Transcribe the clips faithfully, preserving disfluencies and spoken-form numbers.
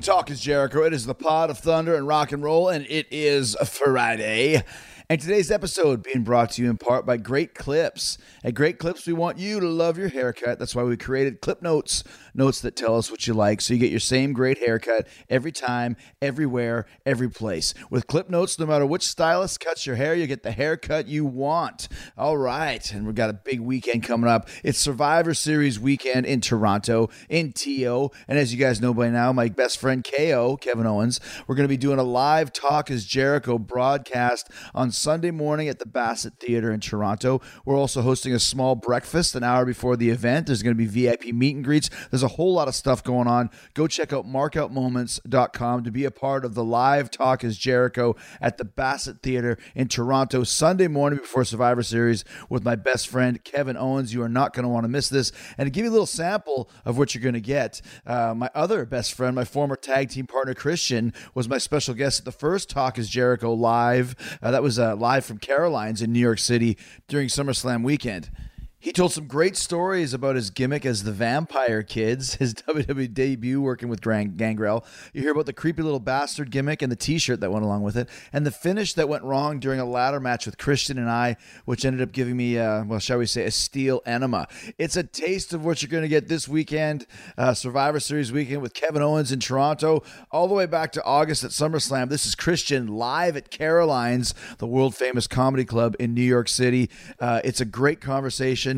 to Talk is Jericho. It is the pod of thunder and rock and roll, and it is Friday. And today's episode being brought to you in part by Great Clips. At Great Clips, we want you to love your haircut. That's why we created Clip Notes, notes that tell us what you like, so you get your same great haircut every time, everywhere, every place. With Clip Notes, no matter which stylist cuts your hair, you get the haircut you want. All right, and we've got a big weekend coming up. It's Survivor Series weekend in Toronto, in T O, and as you guys know by now, my best friend K O, Kevin Owens, we're going to be doing a live Talk is Jericho broadcast on Sunday morning at the Bassett Theater in Toronto. We're also hosting a small breakfast an hour before the event. There's going to be V I P meet and greets. There's a whole lot of stuff going on. Go check out markout moments dot com to be a part of the live Talk is Jericho at the Bassett Theater in Toronto Sunday morning before Survivor Series with my best friend Kevin Owens. You are not going to want to miss this. And to give you a little sample of what you're going to get, uh, my other best friend, my former tag team partner Christian, was my special guest at the first Talk is Jericho live. Uh, that was a Uh, live from Caroline's in New York City during SummerSlam weekend. He told some great stories about his gimmick as the Vampire Kids, his W W E debut working with Gangrel. You hear about the creepy little bastard gimmick and the t-shirt that went along with it, and the finish that went wrong during a ladder match with Christian and I, which ended up giving me, uh, well, shall we say, a steel enema. It's a taste of what you're going to get this weekend, uh, Survivor Series weekend with Kevin Owens in Toronto, all the way back to August at SummerSlam. This is Christian live at Caroline's, the world-famous comedy club in New York City. Uh, it's a great conversation.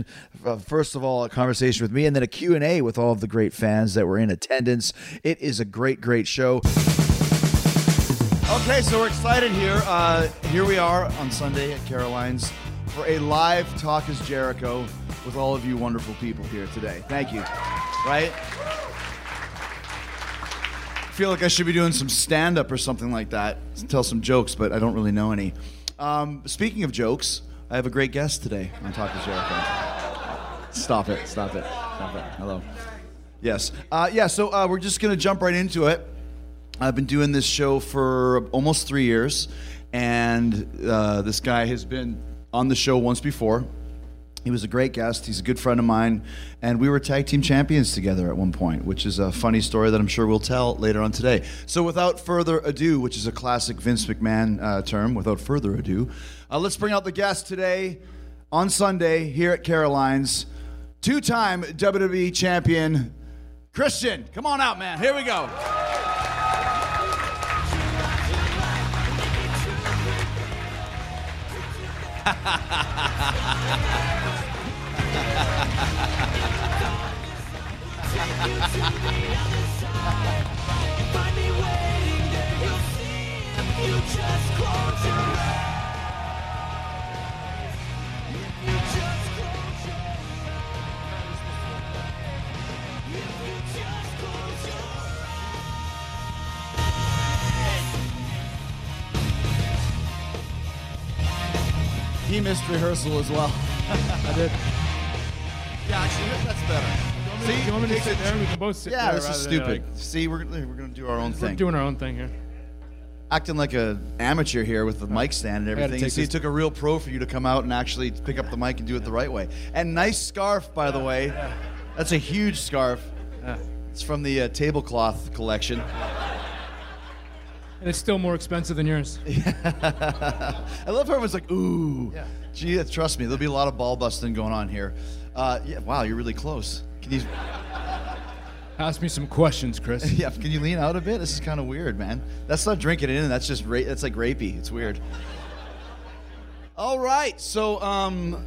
First of all, a conversation with me, and then a Q and A with all of the great fans that were in attendance. It is a great, great show. Okay, so we're excited here. Uh, here we are on Sunday at Caroline's for a live Talk is Jericho with all of you wonderful people here today. Thank you. Right? I feel like I should be doing some stand-up or something like that. Tell some jokes, but I don't really know any. Um, speaking of jokes, I have a great guest today on Talk is Jericho. Stop it, stop it, stop it. Hello. Yes. Uh, yeah, so uh, we're just going to jump right into it. I've been doing this show for almost three years, and uh, this guy has been on the show once before. He was a great guest. He's a good friend of mine, and we were tag team champions together at one point, which is a funny story that I'm sure we'll tell later on today. So without further ado, which is a classic Vince McMahon uh, term, without further ado, uh, let's bring out the guest today on Sunday here at Caroline's, two-time W W E champion, Christian. Come on out, man. Here we go. He missed rehearsal as well. I did. Yeah, actually, that's better. See, you want me to sit there? We can both sit yeah, there. Yeah, this is stupid. Like, see, we're, we're going to do our own we're thing. We're doing our own thing here. Acting like an amateur here with the oh, mic stand and everything. You see, it took a real pro for you to come out and actually pick up the mic and do it the right way. And nice scarf, by the way. That's a huge scarf. It's from the uh, tablecloth collection. And it's still more expensive than yours. Yeah. I love how everyone's like, ooh. Yeah. Gee, trust me, there'll be a lot of ball busting going on here. Uh, yeah, wow, you're really close. Can you ask me some questions, Chris? Yeah, can you lean out a bit? This is kind of weird, man. That's not drinking in. That's just ra- that's like rapey. It's weird. All right, so um,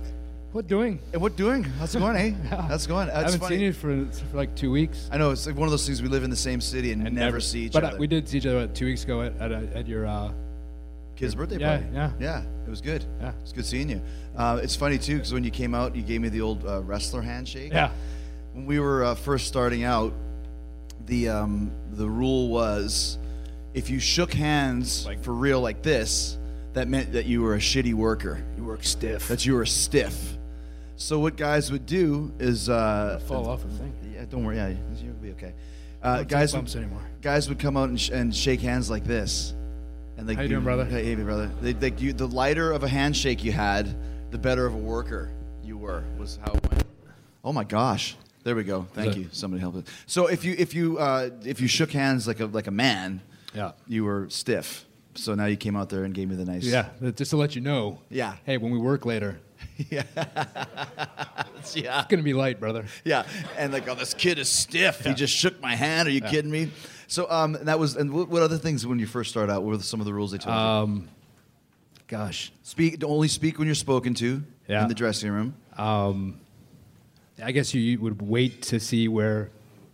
what doing? What doing? How's it going, eh? Yeah. How's it going? That's I haven't funny. seen you for, for like two weeks. I know, it's like one of those things. We live in the same city and, and never, never see each but other. But we did see each other two weeks ago at at, at your. Uh, His birthday party. Yeah, yeah, yeah. It was good. Yeah, it was good seeing you. Uh, it's funny too because when you came out, you gave me the old uh, wrestler handshake. Yeah. When we were uh, first starting out, the um, the rule was if you shook hands like, for real like this, that meant that you were a shitty worker. You worked stiff. That you were stiff. So what guys would do is uh, fall off a thing. Yeah, don't worry. Yeah, you'll be okay. Uh, guys, would, guys would come out and, sh- and shake hands like this. And they, how you doing, brother? Hey, hey brother. They, they, you, the lighter of a handshake you had, the better of a worker you were, was how it went. Oh, my gosh. There we go. Thank you. Somebody help us. So if you if you uh, if you shook hands like a like a man, yeah, you were stiff. So now you came out there and gave me the nice. Yeah, just to let you know. Yeah. Hey, when we work later. Yeah. Yeah. It's gonna be light, brother. Yeah. And like, oh, this kid is stiff. Yeah. He just shook my hand. Are you yeah. kidding me? So um, that was. And what other things when you first started out? What were some of the rules they told um, you? Gosh. Speak. Only speak when you're spoken to. Yeah. In the dressing room. Um. I guess you would wait to see where,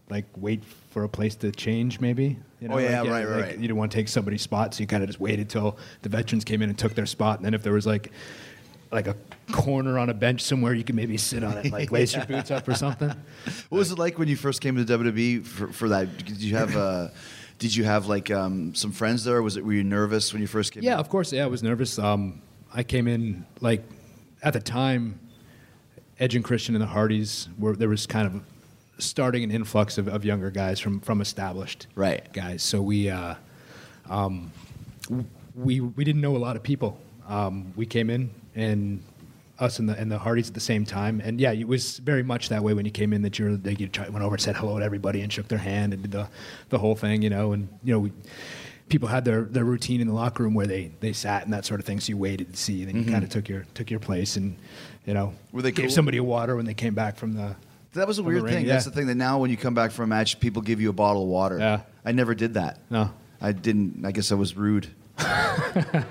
like, wait for a place to change, maybe. You know, oh yeah, like, right, like, right. You didn't want to take somebody's spot, so you kind of just waited till the veterans came in and took their spot. And then if there was like, like a corner on a bench somewhere, you could maybe sit on it, like lace yeah. your boots up or something. What like, was it like when you first came to W W E for, for that? Did you have uh, did you have like um, some friends there? Or was it were you nervous when you first came? Yeah, in? Of course. Yeah, I was nervous. Um, I came in like at the time. Edge and Christian and the Hardys, were, there was kind of starting an influx of, of younger guys from, from established right. guys. So we, uh, um, we we didn't know a lot of people. Um, we came in, and us and the and the Hardys at the same time. And yeah, it was very much that way when you came in that you're that you tried, went over and said hello to everybody and shook their hand and did the the whole thing, you know. And you know, we, people had their, their routine in the locker room where they they sat and that sort of thing. So you waited to see, and then mm-hmm. you kind of took your took your place and. You know, were they gave cool? somebody a water when they came back from the. That was a weird thing. Yeah. That's the thing that now, when you come back from a match, people give you a bottle of water. Yeah. I never did that. No, I didn't. I guess I was rude. I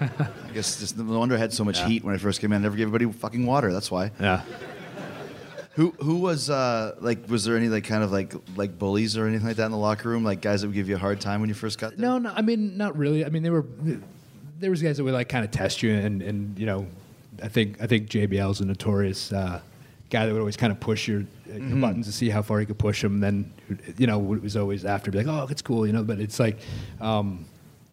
guess just no wonder I had so much yeah. heat when I first came in. I never gave everybody fucking water. That's why. Yeah. Who who was uh, like? Was there any like kind of like like bullies or anything like that in the locker room? Like guys that would give you a hard time when you first got there? No, no. I mean, not really. I mean, they were there was guys that would like kind of test you and and you know. I think I think J B L's a notorious uh, guy that would always kind of push your, uh, your mm-hmm. buttons to see how far he could push them. Then, you know, it was always after, be like, oh, it's cool, you know. But it's like, um,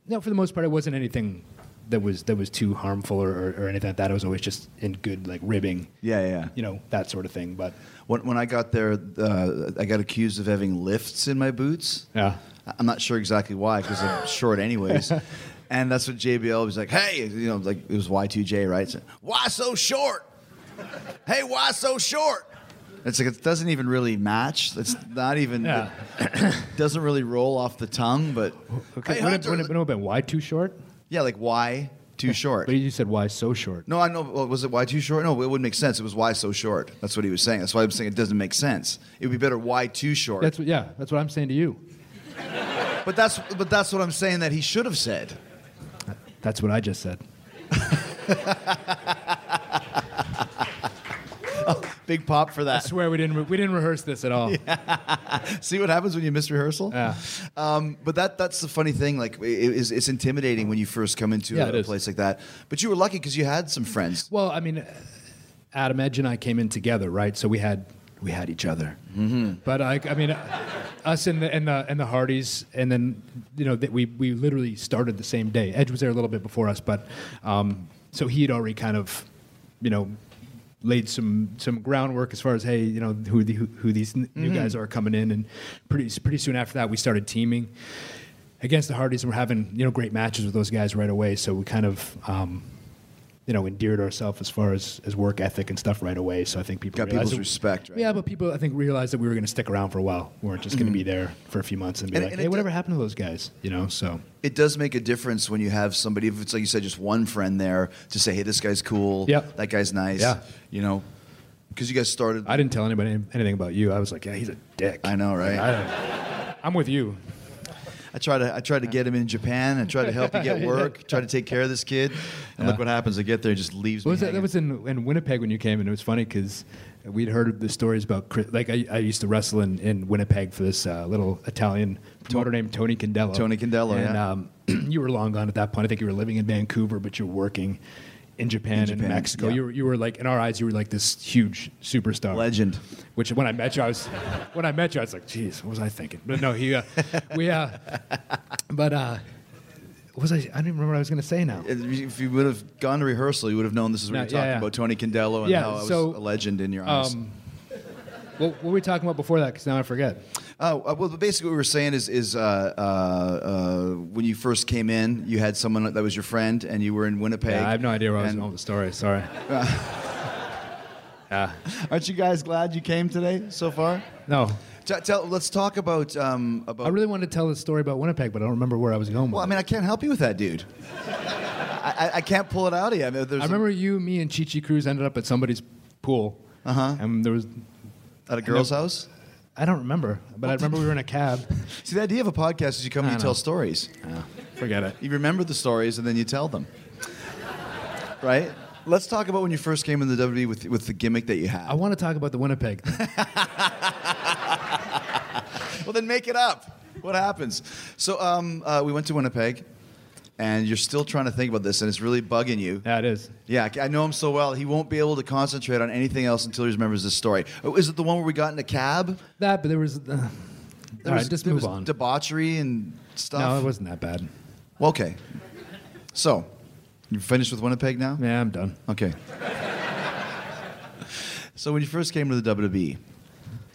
no, for the most part, it wasn't anything that was that was too harmful or, or, or anything like that. It was always just in good, like, ribbing. Yeah, yeah. You know, that sort of thing. But when, when I got there, uh, I got accused of having lifts in my boots. Yeah. I'm not sure exactly why, because I'm short anyways. And that's what J B L was like, hey, you know, like it was Y two J, right? So, why so short? Hey, why so short? It's like, it doesn't even really match. It's not even, yeah. it doesn't really roll off the tongue, but. Okay. Hey, wouldn't it, wouldn't it have been why too short? Yeah, like why too short. But you said why so short. No, I know. Was it why too short? No, it wouldn't make sense. It was why so short. That's what he was saying. That's why I'm saying it doesn't make sense. It would be better why too short. That's what, yeah, that's what I'm saying to you. But that's, but that's what I'm saying that he should have said. That's what I just said. Oh, big pop for that. I swear we didn't re we didn't rehearse this at all. Yeah. See what happens when you miss rehearsal? Yeah. Um, but that that's the funny thing. Like, it, it's, it's intimidating when you first come into yeah, a is. place like that. But you were lucky because you had some friends. Well, I mean, Adam, Edge, and I came in together, right? So we had we had each other. Mm-hmm. But I, I mean. Us and the and the and the Hardys, and then you know that we we literally started the same day. Edge was there a little bit before us, but um, so he had already kind of, you know, laid some some groundwork as far as hey, you know, who the, who, who these new mm-hmm. guys are coming in, and pretty pretty soon after that we started teaming against the Hardys, and we're having you know great matches with those guys right away. So we kind of. Um, you know, endeared ourselves as far as, as work ethic and stuff right away. So I think people got people's respect, right? Yeah, but people, I think, realized that we were going to stick around for a while. We weren't just mm-hmm. going to be there for a few months and be and, like, and hey, whatever happened to those guys, you know, so. It does make a difference when you have somebody, if it's like you said, just one friend there to say, hey, this guy's cool, yep. that guy's nice, yeah. you know, because you guys started. I didn't tell anybody anything about you. I was like, yeah, he's a dick. I know, right? I, I'm with you. I tried to I tried to get him in Japan and tried to help him get work, tried to take care of this kid, and yeah. look what happens. I get there, he just leaves. What me was that? Hanging. That was in, in Winnipeg when you came, and it was funny because we'd heard the stories about Chris, like I, I used to wrestle in, in Winnipeg for this uh, little Italian promoter named Tony Condello. Tony Condello, and, yeah. Um, you were long gone at that point. I think you were living in Vancouver, but you're working in Japan, in Japan and Mexico. Yeah. You were you were like in our eyes, you were like this huge superstar, legend. Which when I met you, I was when I met you, I was like, "Geez, what was I thinking?" But no, he, uh, we, uh, but uh, what was I? I don't even remember what I was going to say now. If you would have gone to rehearsal, you would have known this is what no, you're yeah, talking yeah. about, Tony Condello, and yeah, how so, I was a legend in your eyes. Um, well, what were we talking about before that? Because now I forget. Oh, uh, well, basically what we were saying is, is uh, uh, uh, when you first came in, you had someone that was your friend, and you were in Winnipeg. Yeah, I have no idea where I was in all the story. Sorry. Uh, Uh, Aren't you guys glad you came today so far? No. T tell, let's talk about, um, about... I really wanted to tell the story about Winnipeg, but I don't remember where I was going with. Well, I mean, I can't help you with that, dude. I, I can't pull it out of you. I, mean, I remember you, me, and Chi Chi Cruz ended up at somebody's pool. Uh-huh. And there was... At a girl's I house? I don't remember, but I remember we were in a cab. See, the idea of a podcast is you come and you know. tell stories. Oh, forget it. You remember the stories, and then you tell them. Right? Let's talk about when you first came in the W W E with, with the gimmick that you had. I want to talk about the Winnipeg. Well, then make it up. What happens? So um, uh, we went to Winnipeg, and you're still trying to think about this, and it's really bugging you. Yeah, it is. Yeah, I know him so well. He won't be able to concentrate on anything else until he remembers this story. Oh, is it the one where we got in a cab? That, but there was... Uh, there all right, was, just there move was on. Debauchery and stuff? No, it wasn't that bad. Well, okay. So... You finished with Winnipeg now? Yeah, I'm done. Okay. So when you first came to the W W E,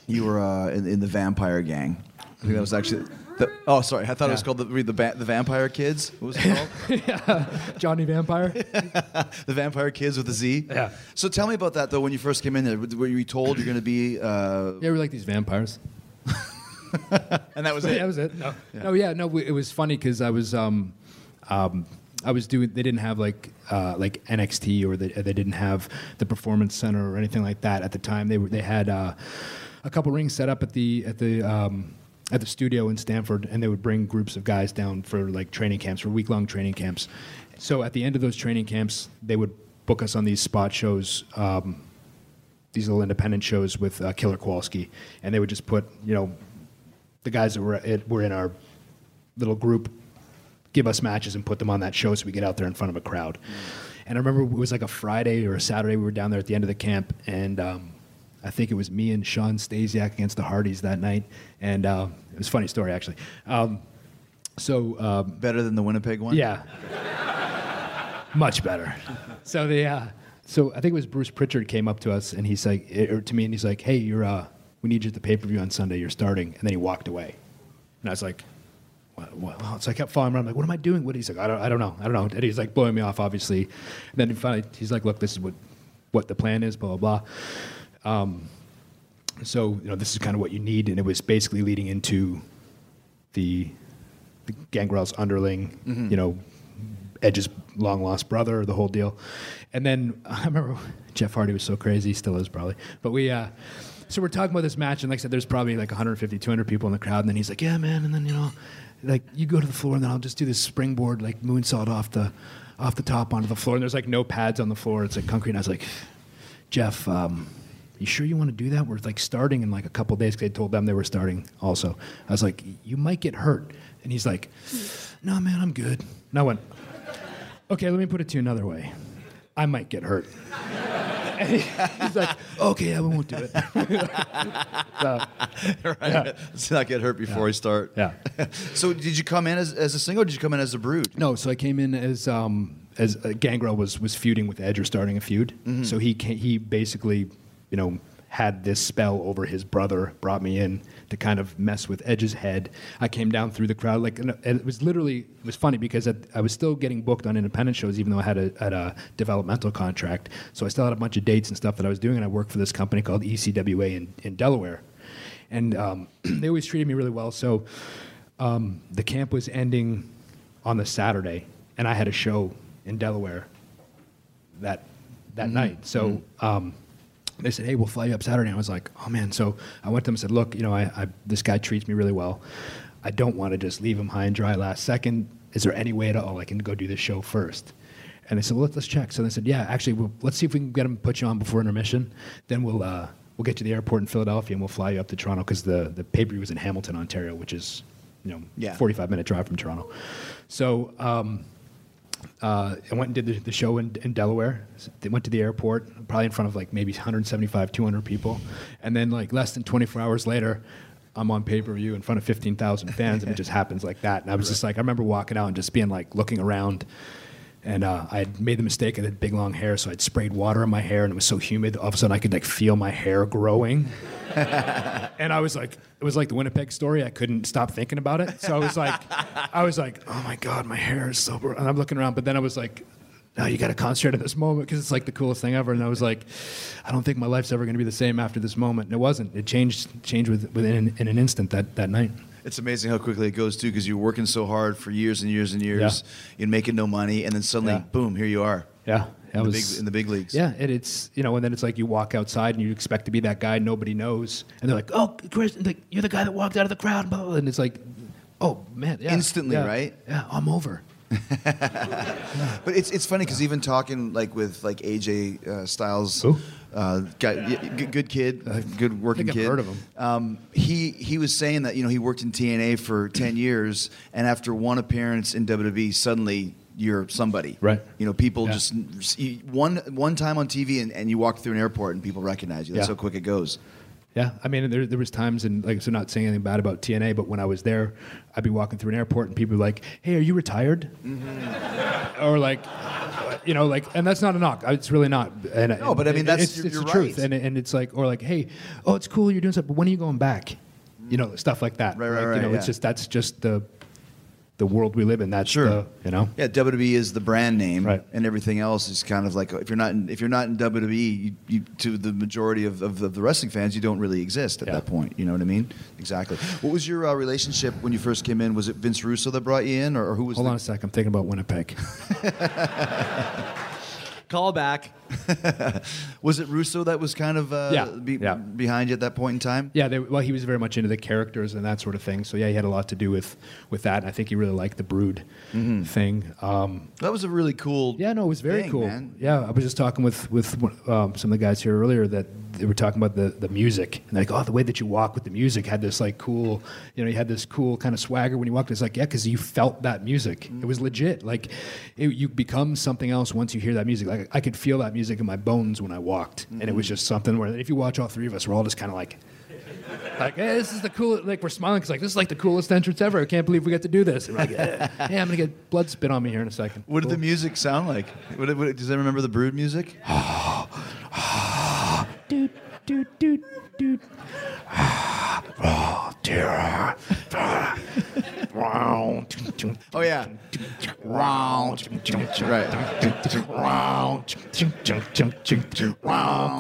you were uh, in, in the Vampire Gang. I think that was actually... The, oh, sorry. I thought yeah. it was called the, the, the Vampire Kids. What was it called? Yeah. Johnny Vampire. The Vampire Kids with a Z. Yeah. So tell me about that, though, when you first came in there. Were you told you're going to be... Uh... Yeah, we're like these vampires. And that was it? That was it. No, yeah, no, yeah, no we, it was funny because I was... Um, um, I was doing. They didn't have like uh, like N X T or they, they didn't have the Performance Center or anything like that at the time. They were they had uh, a couple rings set up at the at the um, at the studio in Stamford, and they would bring groups of guys down for like training camps, for week long training camps. So at the end of those training camps, they would book us on these spot shows, um, these little independent shows with uh, Killer Kowalski, and they would just put you know the guys that were it, were in our little group. Give us matches and put them on that show so we get out there in front of a crowd. And I remember it was like a Friday or a Saturday. We were down there at the end of the camp, and um, I think it was me and Sean Stasiak against the Hardys that night. And uh, it was a funny story, actually. Um, so um, Better than the Winnipeg one? Yeah. Much better. So the, uh, so I think it was Bruce Pritchard came up to us, and he's like, or to me, and he's like, hey, you're, uh, we need you at the pay-per-view on Sunday. You're starting. And then he walked away. And I was like... Well, so I kept following around. I'm like, what am I doing? What? He's like, I don't, I don't know. I don't know. And he's like blowing me off, obviously. And then finally, he's like, look, this is what, what the plan is, blah, blah, blah. Um, so, you know, this is kind of what you need. And it was basically leading into the, the Gangrel's underling, mm-hmm. you know, Edge's long-lost brother, the whole deal. And then I remember Jeff Hardy was so crazy. Still is, probably. But we... Uh, So we're talking about this match, and like I said, there's probably like a hundred fifty, two hundred people in the crowd, and then he's like, yeah, man, and then, you know, like, you go to the floor, and then I'll just do this springboard, like, moonsault off the off the top onto the floor, and there's, like, no pads on the floor. It's, like, concrete, and I was like, Jeff, um, you sure you want to do that? We're, like, starting in, like, a couple of days, because I told them they were starting also. I was like, you might get hurt. And he's like, no, man, I'm good. And I went, okay, let me put it to you another way. I might get hurt. And he, he's like, okay, I won't do it. So, right. Yeah. Let's not get hurt before yeah. we start. Yeah. So did you come in as, as a single or did you come in as a brood? No, so I came in as um, as uh, Gangrel was was feuding with Edge or starting a feud. Mm-hmm. So he he basically, you know, had this spell over his brother, brought me in to kind of mess with Edge's head. I came down through the crowd, like, and it was literally, it was funny because I, I was still getting booked on independent shows, even though I had a, had a developmental contract. So I still had a bunch of dates and stuff that I was doing, and I worked for this company called E C W A in, in Delaware. And um, they always treated me really well. So um, the camp was ending on the Saturday, and I had a show in Delaware that, that mm-hmm. night. So... Mm-hmm. um, They said, hey, we'll fly you up Saturday. And I was like, oh, man. So I went to them and said, look, you know, I, I, this guy treats me really well. I don't want to just leave him high and dry last second. Is there any way at all I can go do this show first? And they said, well, let's, let's check. So they said, yeah, actually, we'll, let's see if we can get him to put you on before intermission. Then we'll uh, we'll get you to the airport in Philadelphia, and we'll fly you up to Toronto because the, the pay-per-view was in Hamilton, Ontario, which is, you know, yeah. forty-five minute drive from Toronto. So um, Uh, I went and did the, the show in, in Delaware. So they went to the airport, probably in front of like maybe a hundred seventy-five, two hundred people. And then like less than twenty-four hours later, I'm on pay-per-view in front of fifteen thousand fans, and it just happens like that. And I was right. just like, I remember walking out and just being like looking around. And uh, I had made the mistake, I had big long hair, so I'd sprayed water on my hair, and it was so humid, all of a sudden I could like feel my hair growing. And I was like, it was like the Winnipeg story, I couldn't stop thinking about it. So I was like, I was like, oh my God, my hair is so... And I'm looking around, but then I was like, no, you got to concentrate on this moment because it's like the coolest thing ever. And I was like, I don't think my life's ever going to be the same after this moment. And it wasn't. It changed changed with, within in an instant that, that night. It's amazing how quickly it goes, too, because you're working so hard for years and years and years. Yeah. You're making no money, and then suddenly, yeah. boom, here you are. Yeah. In, was, the big, in the big leagues. Yeah, and it's, you know, and then it's like you walk outside and you expect to be that guy nobody knows. And they're like, oh, Chris, you're the guy that walked out of the crowd. Blah, blah. And it's like, oh, man. Yeah, instantly, yeah, right? Yeah, I'm over. But it's it's funny because yeah. even talking like with like A J uh, Styles, uh, guy, yeah. good, good kid, uh, good working I think I've kid. Heard of him? Um, he he was saying that you know he worked in T N A for ten years, and after one appearance in W W E, suddenly you're somebody. Right. You know, people yeah. just you, one one time on T V, and, and you walk through an airport, and people recognize you. That's yeah. how quick it goes. Yeah, I mean, there there was times, and like, so not saying anything bad about T N A, but when I was there, I'd be walking through an airport, and people were like, "Hey, are you retired?" Mm-hmm. Or like, you know, like, and that's not a knock. It's really not. And, no, but I mean, that's it's, you're, it's you're the right. truth, and and it's like, or like, hey, oh, it's cool, you're doing something, but when are you going back? You know, stuff like that. Right, right, like, right. You know, yeah. it's just that's just the. The world we live in, that's sure. the, you know? Yeah, W W E is the brand name, right. and everything else is kind of like, if you're not in, if you're not in W W E, you, you, to the majority of, of, of the wrestling fans, you don't really exist at yeah. that point, you know what I mean? Exactly. What was your uh, relationship when you first came in? Was it Vince Russo that brought you in, or, or who was Hold the... on a sec, I'm thinking about Winnipeg. Call back. Was it Russo that was kind of uh, yeah. Be, yeah. behind you at that point in time? Yeah, they, well, he was very much into the characters and that sort of thing. So, yeah, he had a lot to do with, with that. And I think he really liked the Brood mm-hmm. thing. Um, that was a really cool Yeah, no, it was very thing, cool. Man. Yeah, I was just talking with, with um, some of the guys here earlier that they were talking about the, the music. And they're like, oh, the way that you walk with the music had this, like, cool, you know, you had this cool kind of swagger when you walked. It's like, yeah, because you felt that music. Mm-hmm. It was legit. Like, it, you become something else once you hear that music. Like, I could feel that music. music in my bones when I walked, mm-hmm. and it was just something where if you watch all three of us, we're all just kind of like, like, hey, this is the coolest, like we're smiling because like this is like the coolest entrance ever. I can't believe we got to do this. And we're like, yeah, hey, I'm gonna get blood spit on me here in a second. What cool. did the music sound like? What, what, does anyone remember the Brood music? Dude, dude, dude, dude. Oh dear. Oh yeah. Right.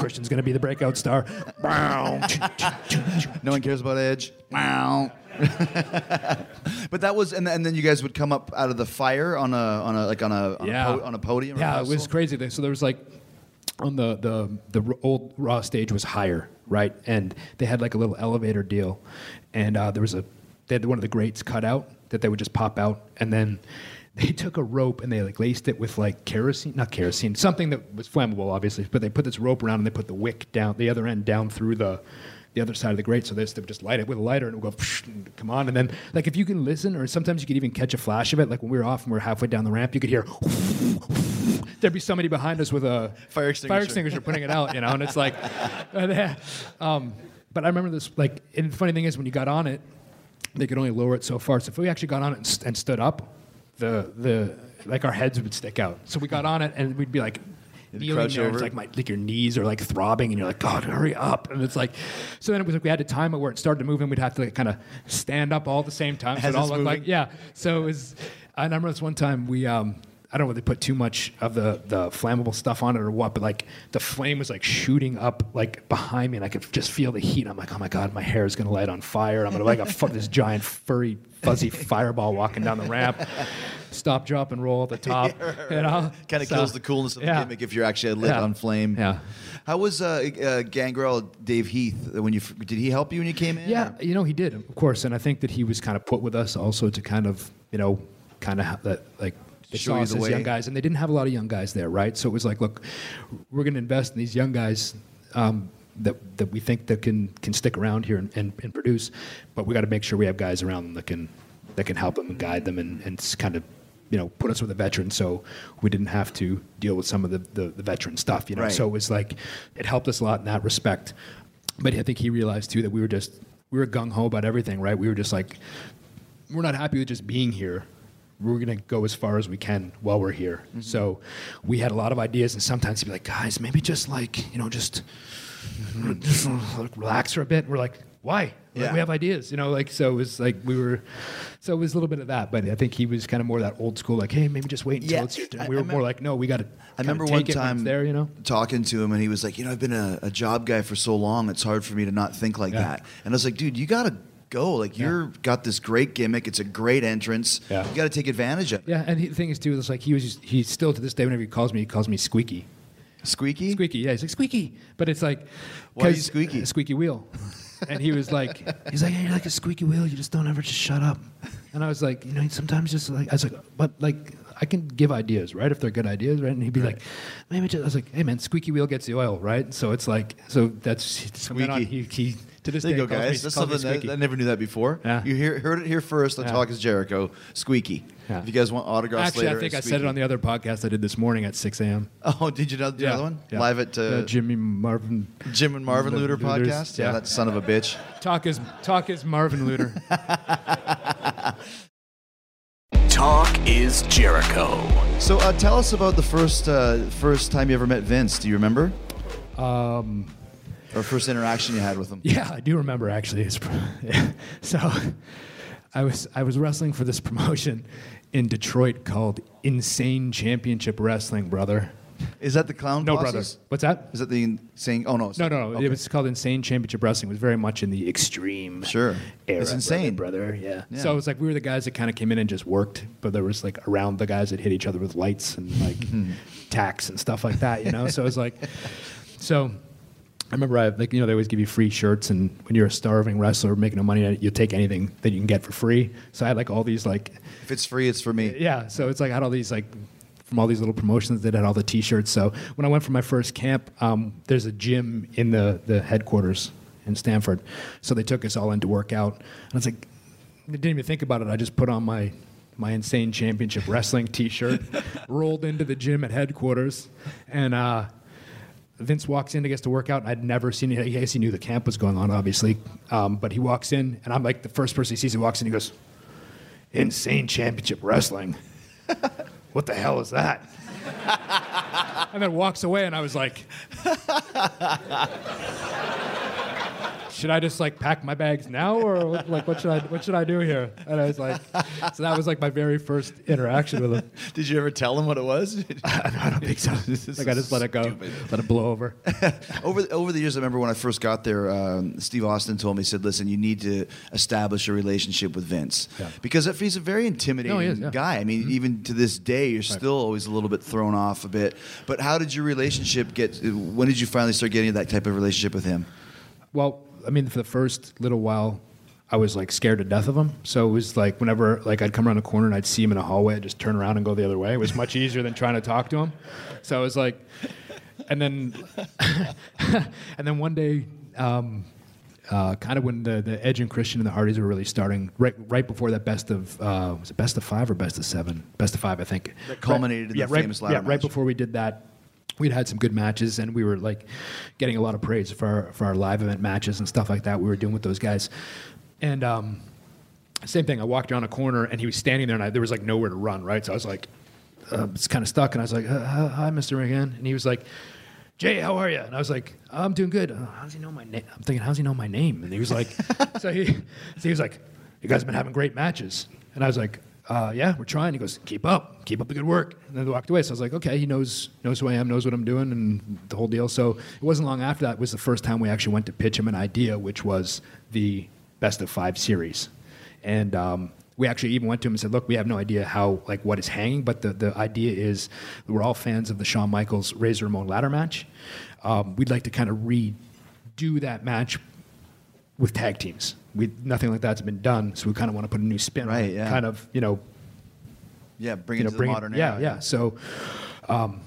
Christian's gonna be the breakout star. No one cares about Edge. But that was, and then you guys would come up out of the fire on a on a like on a on, yeah. a, po- on a podium. Yeah, rehearsal. It was crazy. So there was like on the the the old Raw stage was higher, right? And they had like a little elevator deal, and uh, there was a. They had one of the grates cut out that they would just pop out, and then they took a rope and they like laced it with like kerosene, not kerosene, something that was flammable, obviously. But they put this rope around and they put the wick down, the other end down through the, the other side of the grate. So they would just light it with a lighter and it would go, and come on. And then like if you can listen, or sometimes you could even catch a flash of it. Like when we were off and we were halfway down the ramp, you could hear. There'd be somebody behind us with a fire extinguisher, fire extinguisher putting it out, you know. And it's like, um, but I remember this. Like, and the funny thing is when you got on it. They could only lower it so far. So if we actually got on it and, st- and stood up, the the like our heads would stick out. So we got on it and we'd be like kneeling there. Over. It's like my like your knees are like throbbing and you're like, God, hurry up! And it's like, so then it was like we had to time it where it started to move and we'd have to like kind of stand up all at the same time. So it all looked moving. Like yeah. So it was. I remember this one time we. Um, I don't know if they put too much of the, the flammable stuff on it or what, but like the flame was like shooting up like behind me, and I could just feel the heat. I'm like, oh my God, my hair is gonna light on fire. I'm gonna like a fuck this giant furry fuzzy fireball walking down the ramp. Stop, drop, and roll at the top. Yeah, right, you know, kind of so, kills the coolness of yeah. the gimmick if you're actually lit yeah. on flame. Yeah. How was uh, uh, Gangrel, Dave Heath? When you did he help you when you came in? Yeah, or? You know he did, of course, and I think that he was kind of put with us also to kind of you know kind of that like. They saw us as young guys, and they didn't have a lot of young guys there, right? So it was like, look, we're going to invest in these young guys um, that that we think that can can stick around here and, and, and produce, but we got to make sure we have guys around them that can that can help them and guide them and, and kind of, you know, put us with a veteran so we didn't have to deal with some of the, the, the veteran stuff, you know? Right. So it was like, it helped us a lot in that respect. But I think he realized, too, that we were just, we were gung-ho about everything, right? We were just like, we're not happy with just being here. We're going to go as far as we can while we're here. Mm-hmm. So we had a lot of ideas, and sometimes he'd be like, guys, maybe just like, you know, just, just like relax for a bit. And we're like, why? Like, yeah. We have ideas, you know, like, so it was like we were, so it was a little bit of that, but I think he was kind of more that old school, like, hey, maybe just wait until yeah. it's, we I, were I remember, more like, no, we got to I remember one time there, you know, talking to him and he was like, you know, I've been a, a job guy for so long, it's hard for me to not think like yeah. that. And I was like, dude, you got to go. Like, you're yeah. got this great gimmick. It's a great entrance. Yeah. You got to take advantage of it. Yeah, and he, the thing is, too, it's like he was just, he's still to this day, whenever he calls me, he calls me Squeaky. Squeaky? Squeaky, yeah. He's like, Squeaky. But it's like, why are you squeaky? Uh, squeaky wheel. And he was like, he's like, hey, you're like a squeaky wheel. You just don't ever just shut up. And I was like, you know, sometimes just like, I was like, but like, I can give ideas, right? If they're good ideas, right? And he'd be right. like, maybe just, I was like, hey, man, squeaky wheel gets the oil, right? So it's like, so that's, from then on, he, he to this there day, you go, calls guys. Me, that's calls something that, I never knew that before. Yeah. You hear, heard it here first on yeah. Talk is Jericho, Squeaky. Yeah. If you guys want autographs Actually, later. Actually, I think I said it on the other podcast I did this morning at six a m Oh, did you do the yeah. other one? Yeah. Live at... Uh, uh, Jimmy Marvin... Jim and Marvin Luder podcast? Yeah. yeah, that son of a bitch. Talk is, talk is Marvin Luder. Talk is Jericho. So uh, tell us about the first uh, first time you ever met Vince. Do you remember? Um... Or first interaction you had with him? Yeah, I do remember, actually. It's, yeah. So... I was I was wrestling for this promotion in Detroit called Insane Championship Wrestling, brother. Is that the clown? No, brother. What's that? Is that the insane? Oh no, no, no, no. Okay. It was called Insane Championship Wrestling. It was very much in the extreme. Sure, era, it's insane, brother. brother. Yeah. yeah. So it was like we were the guys that kind of came in and just worked, but there was like around the guys that hit each other with lights and like tacks and stuff like that, you know. So it was like, so. I remember, I, like, you know, they always give you free shirts, and when you're a starving wrestler making no money, you take anything that you can get for free. So I had like all these like, if it's free, it's for me. Yeah. So it's like I had all these like, from all these little promotions that had all the T-shirts. So when I went for my first camp, um, there's a gym in the the headquarters in Stanford, so they took us all in to work out. And I was like, I didn't even think about it. I just put on my. my Insane Championship Wrestling T-shirt, rolled into the gym at headquarters, and. Uh, Vince walks in to get to work out, and I'd never seen it. I guess he knew the camp was going on, obviously. Um, but he walks in, and I'm like the first person he sees. He walks in, he goes, Insane Championship Wrestling. What the hell is that? And then walks away, and I was like, should I just like pack my bags now, or what, like what should I what should I do here? And I was like, so that was like my very first interaction with him. Did you ever tell him what it was? I, I don't think so. Like I just let it go, stupid. Let it blow over. over the, over the years, I remember when I first got there, um, Steve Austin told me, he said, "Listen, you need to establish a relationship with Vince yeah. because he's a very intimidating no, he is, yeah. guy. I mean, mm-hmm. even to this day, you're right. still always a little bit thrown off a bit. But how did your relationship get? When did you finally start getting that type of relationship with him? Well. I mean, for the first little while, I was, like, scared to death of him. So it was, like, whenever, like, I'd come around a corner and I'd see him in a hallway, I'd just turn around and go the other way. It was much easier than trying to talk to him. So I was, like, and then and then one day, um, uh, kind of when the, the Edge and Christian and the Hardys were really starting, right right before that best of, uh, was it best of five or best of seven? Best of five, I think. That culminated right, in yeah, the right, famous ladder yeah, match. Right before we did that. We'd had some good matches, and we were like getting a lot of praise for our, for our live event matches and stuff like that we were doing with those guys. And um, same thing, I walked around a corner, and he was standing there, and I, there was like nowhere to run, right? So I was like, uh, it's kind of stuck, and I was like, uh, hi, Mister McGann. And he was like, Jay, how are you? And I was like, I'm doing good. Uh, how does he know my name? I'm thinking, how does he know my name? And he was like, so, he, so he was like, you guys have been having great matches. And I was like, Uh, yeah, we're trying. He goes, keep up, keep up the good work. And then they walked away. So I was like, okay, he knows knows who I am, knows what I'm doing, and the whole deal. So it wasn't long after that was the first time we actually went to pitch him an idea, which was the best of five series. And um, we actually even went to him and said, look, we have no idea how, like, what is hanging, but the, the idea is we're all fans of the Shawn Michaels Razor Ramon ladder match. Um, we'd like to kind of redo that match with tag teams. We, nothing like that's been done, so we kind of want to put a new spin right, on it, yeah. kind of, you know. Yeah, bring it know, to bring the modern it, era. Yeah, yeah. So um,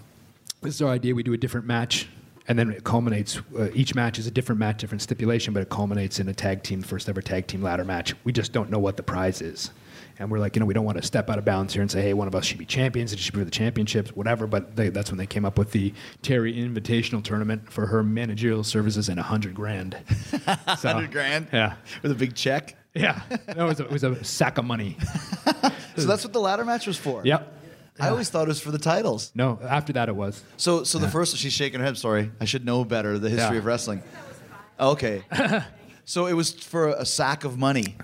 this is our idea. We do a different match, and then it culminates. Uh, each match is a different match, different stipulation, but it culminates in a tag team, first ever tag team ladder match. We just don't know what the prize is. And we're like, you know, we don't want to step out of bounds here and say, hey, one of us should be champions, it should be for the championships, whatever. But they, that's when they came up with the Terry Invitational Tournament for her managerial services and a hundred grand. So, a hundred grand? Yeah. With a big check? Yeah. No, it was a, it was a sack of money. So that's what the ladder match was for? Yep. I always thought it was for the titles. No, after that it was. So so yeah. the first, she's shaking her head, sorry. I should know better the history yeah. of wrestling. Okay. So it was for a sack of money.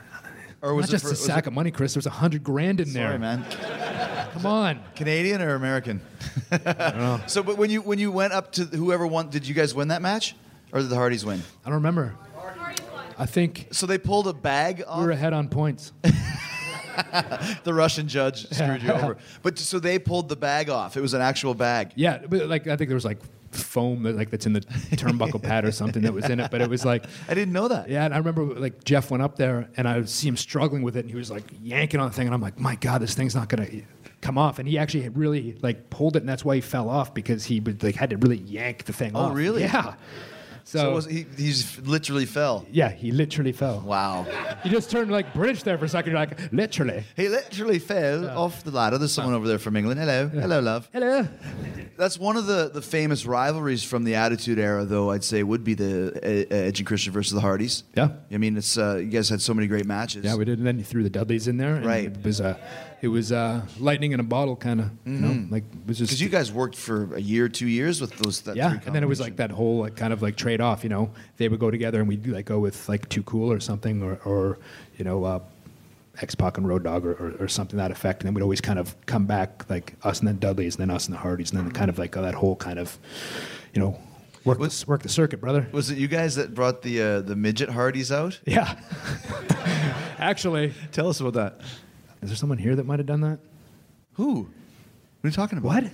Or was Not it just for, a was sack it? of money, Chris. There was a hundred grand in Sorry, there. Sorry, man. Come on. Canadian or American? I don't know. So, but when you when you went up to whoever won, did you guys win that match, or did the Hardys win? I don't remember. Hardys won. I think. So they pulled a bag off. We were ahead on points. The Russian judge screwed you over. But so they pulled the bag off. It was an actual bag. Yeah, but like I think there was like foam that, like that's in the turnbuckle pad or something that was in it. But it was like I didn't know that. Yeah, and I remember like Jeff went up there and I would see him struggling with it, and he was like yanking on the thing, and I'm like, my God, this thing's not gonna come off. And he actually really like pulled it, and that's why he fell off, because he like had to really yank the thing oh, off. Oh, really? Yeah. So, so was he he literally fell. Yeah, he literally fell. Wow. You just turned like British there for a second. You're like, literally. He literally fell uh, off the ladder. There's someone uh, over there from England. Hello. Yeah. Hello, love. Hello. That's one of the, the famous rivalries from the Attitude Era, though, I'd say, would be the uh, Edge and Christian versus the Hardys. Yeah. I mean, it's uh, you guys had so many great matches. Yeah, we did. And then you threw the Dudleys in there. And right. It was, uh, it was uh, lightning in a bottle, kind of. Mm-hmm. You know, like, it was just. Because you guys worked for a year, two years with those. That yeah. And then it was like that whole like, kind of like trade off, you know, they would go together and we'd like go with like Too Cool or something, or, or you know, uh, X-Pac and Road Dogg, or, or, or something to that effect, and then we'd always kind of come back like us and then Dudleys and then us and the Hardys, and then kind of like uh, that whole kind of, you know, work was, the, work the circuit, brother. Was it you guys that brought the uh, the midget Hardys out? Yeah, actually, tell us about that. Is there someone here that might have done that? Who? What are you talking about? What?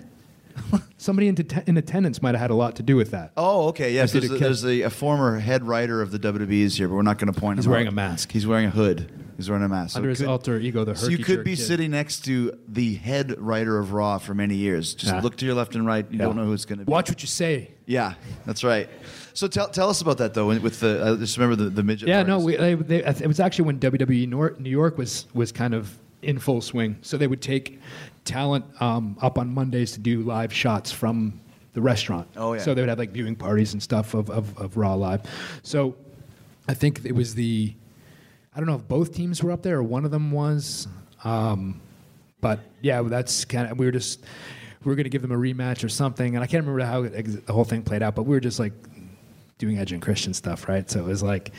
Somebody in, in attendance might have had a lot to do with that. Oh, okay, yes. There's, a, there's a, a former head writer of the W W E's here, but we're not going to point He's him out. He's wearing a mask. He's wearing a hood. He's wearing a mask. Under so his could, alter ego, the Herky So you could be kid. sitting next to the head writer of Raw for many years. Just nah. look to your left and right. You yeah. don't know who it's going to be. Watch what you say. Yeah, that's right. So tell tell us about that, though, with the, I just remember the, the midget. Yeah, artists. no, we, they, they, it was actually when W W E New York was, was kind of in full swing. So they would take talent um, up on Mondays to do live shots from the restaurant. Oh, yeah. So they would have like viewing parties and stuff of, of, of Raw Live. So I think it was the, I don't know if both teams were up there or one of them was. Um, but yeah, that's kind of, we were just, we were going to give them a rematch or something. And I can't remember how it, the whole thing played out, but we were just like doing Edge and Christian stuff, right? So it was like,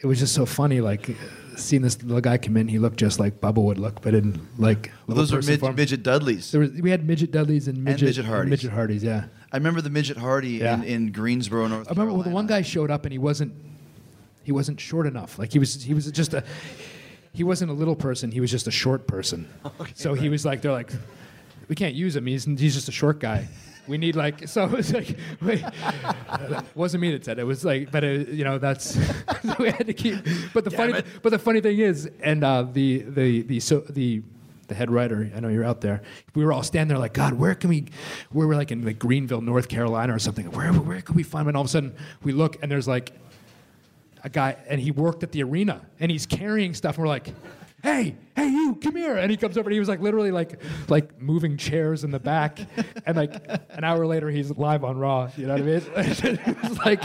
it was just so funny, like, seen this little guy come in, he looked just like Bubba would look, but in like well, those were mid form. midget Dudleys. There was, we had midget Dudleys and midget, and midget Hardys. And midget Hardys, yeah. I remember the midget Hardy yeah. in, in Greensboro, North Carolina. I remember Carolina. Well, the one guy showed up and he wasn't he wasn't short enough. Like he was he was just a he wasn't a little person. He was just a short person. Okay, so right. he was like, they're like, we can't use him. He's he's just a short guy. We need like so. It was like, wait, it wasn't me that said it. It was like, but it, you know, that's so we had to keep. But the Damn funny, th but the funny thing is, and uh, the the the so the the head writer. I know you're out there. We were all standing there like, God, where can we? We were like in like Greenville, North Carolina, or something. Where where can we find him? And all of a sudden, we look and there's like a guy, and he worked at the arena, and he's carrying stuff. And we're like, hey, hey, you, come here. And he comes over and he was like literally like like moving chairs in the back. And like an hour later, he's live on Raw. You know what I mean? It was like,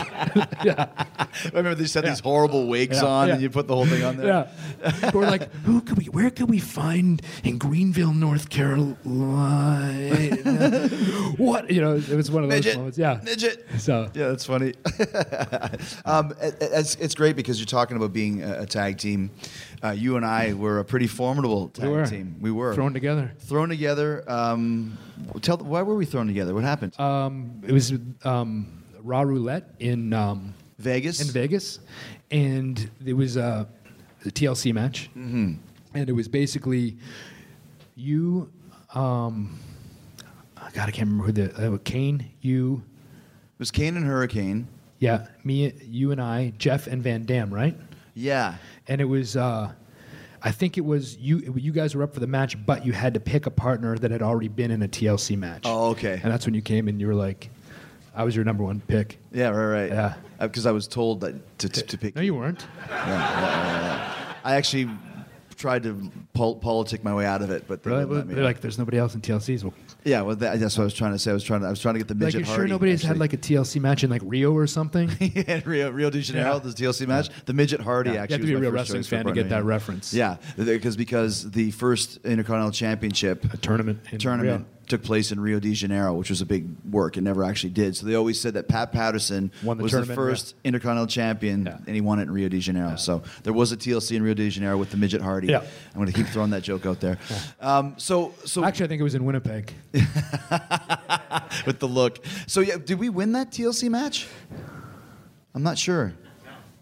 yeah. I remember they set yeah. these horrible wigs yeah. on yeah. and you put the whole thing on there. Yeah. We're like, who could we, where could we find in Greenville, North Carolina? What? You know, it was one of those Midget. moments. Yeah. Midget. So. Yeah, that's funny. um, it, it's, it's great because you're talking about being a, a tag team. Uh, you and I were a pretty formidable tag we team. We were thrown together. Thrown together. Um, tell why were we thrown together? What happened? Um, it was um, Raw Roulette in um, Vegas. In Vegas, and it was a, a T L C match, mm-hmm. and it was basically you. Um, God, I can't remember who the uh, Kane. You. It was Kane and Hurricane. Yeah, me, you, and I, Jeff and Van Dam, right? Yeah, and it was. Uh, I think it was you. You guys were up for the match, but you had to pick a partner that had already been in a T L C match. Oh, okay. And that's when you came and you were like, "I was your number one pick." Yeah, right, right. Yeah, because I was told that to, to, to pick. No, you weren't. Yeah, yeah, yeah, yeah. I actually tried to pol politic my way out of it, but they really? Well, they're like, "There's nobody else in T L Cs." Well, yeah, well, that, that's what I was trying to say. I was trying to, I was trying to get the midget. Like, you're sure Hardy, nobody's actually. had like a T L C match in like Rio or something? Yeah, Rio, Rio de Janeiro, yeah. this T L C match. Yeah. The midget Hardy yeah. actually. You have to be a real wrestling fan to get that reference. Yeah, because because the first Intercontinental Championship a tournament in tournament. Rio. took place in Rio de Janeiro, which was a big work. It never actually did. So they always said that Pat Patterson won the was the first yeah. Intercontinental Champion, yeah. and he won it in Rio de Janeiro. Yeah. So there was a T L C in Rio de Janeiro with the Midget Hardy. Yeah. I'm going to keep throwing that joke out there. Yeah. Um, so, so actually, I think it was in Winnipeg. With the look. So yeah, did we win that T L C match? I'm not sure.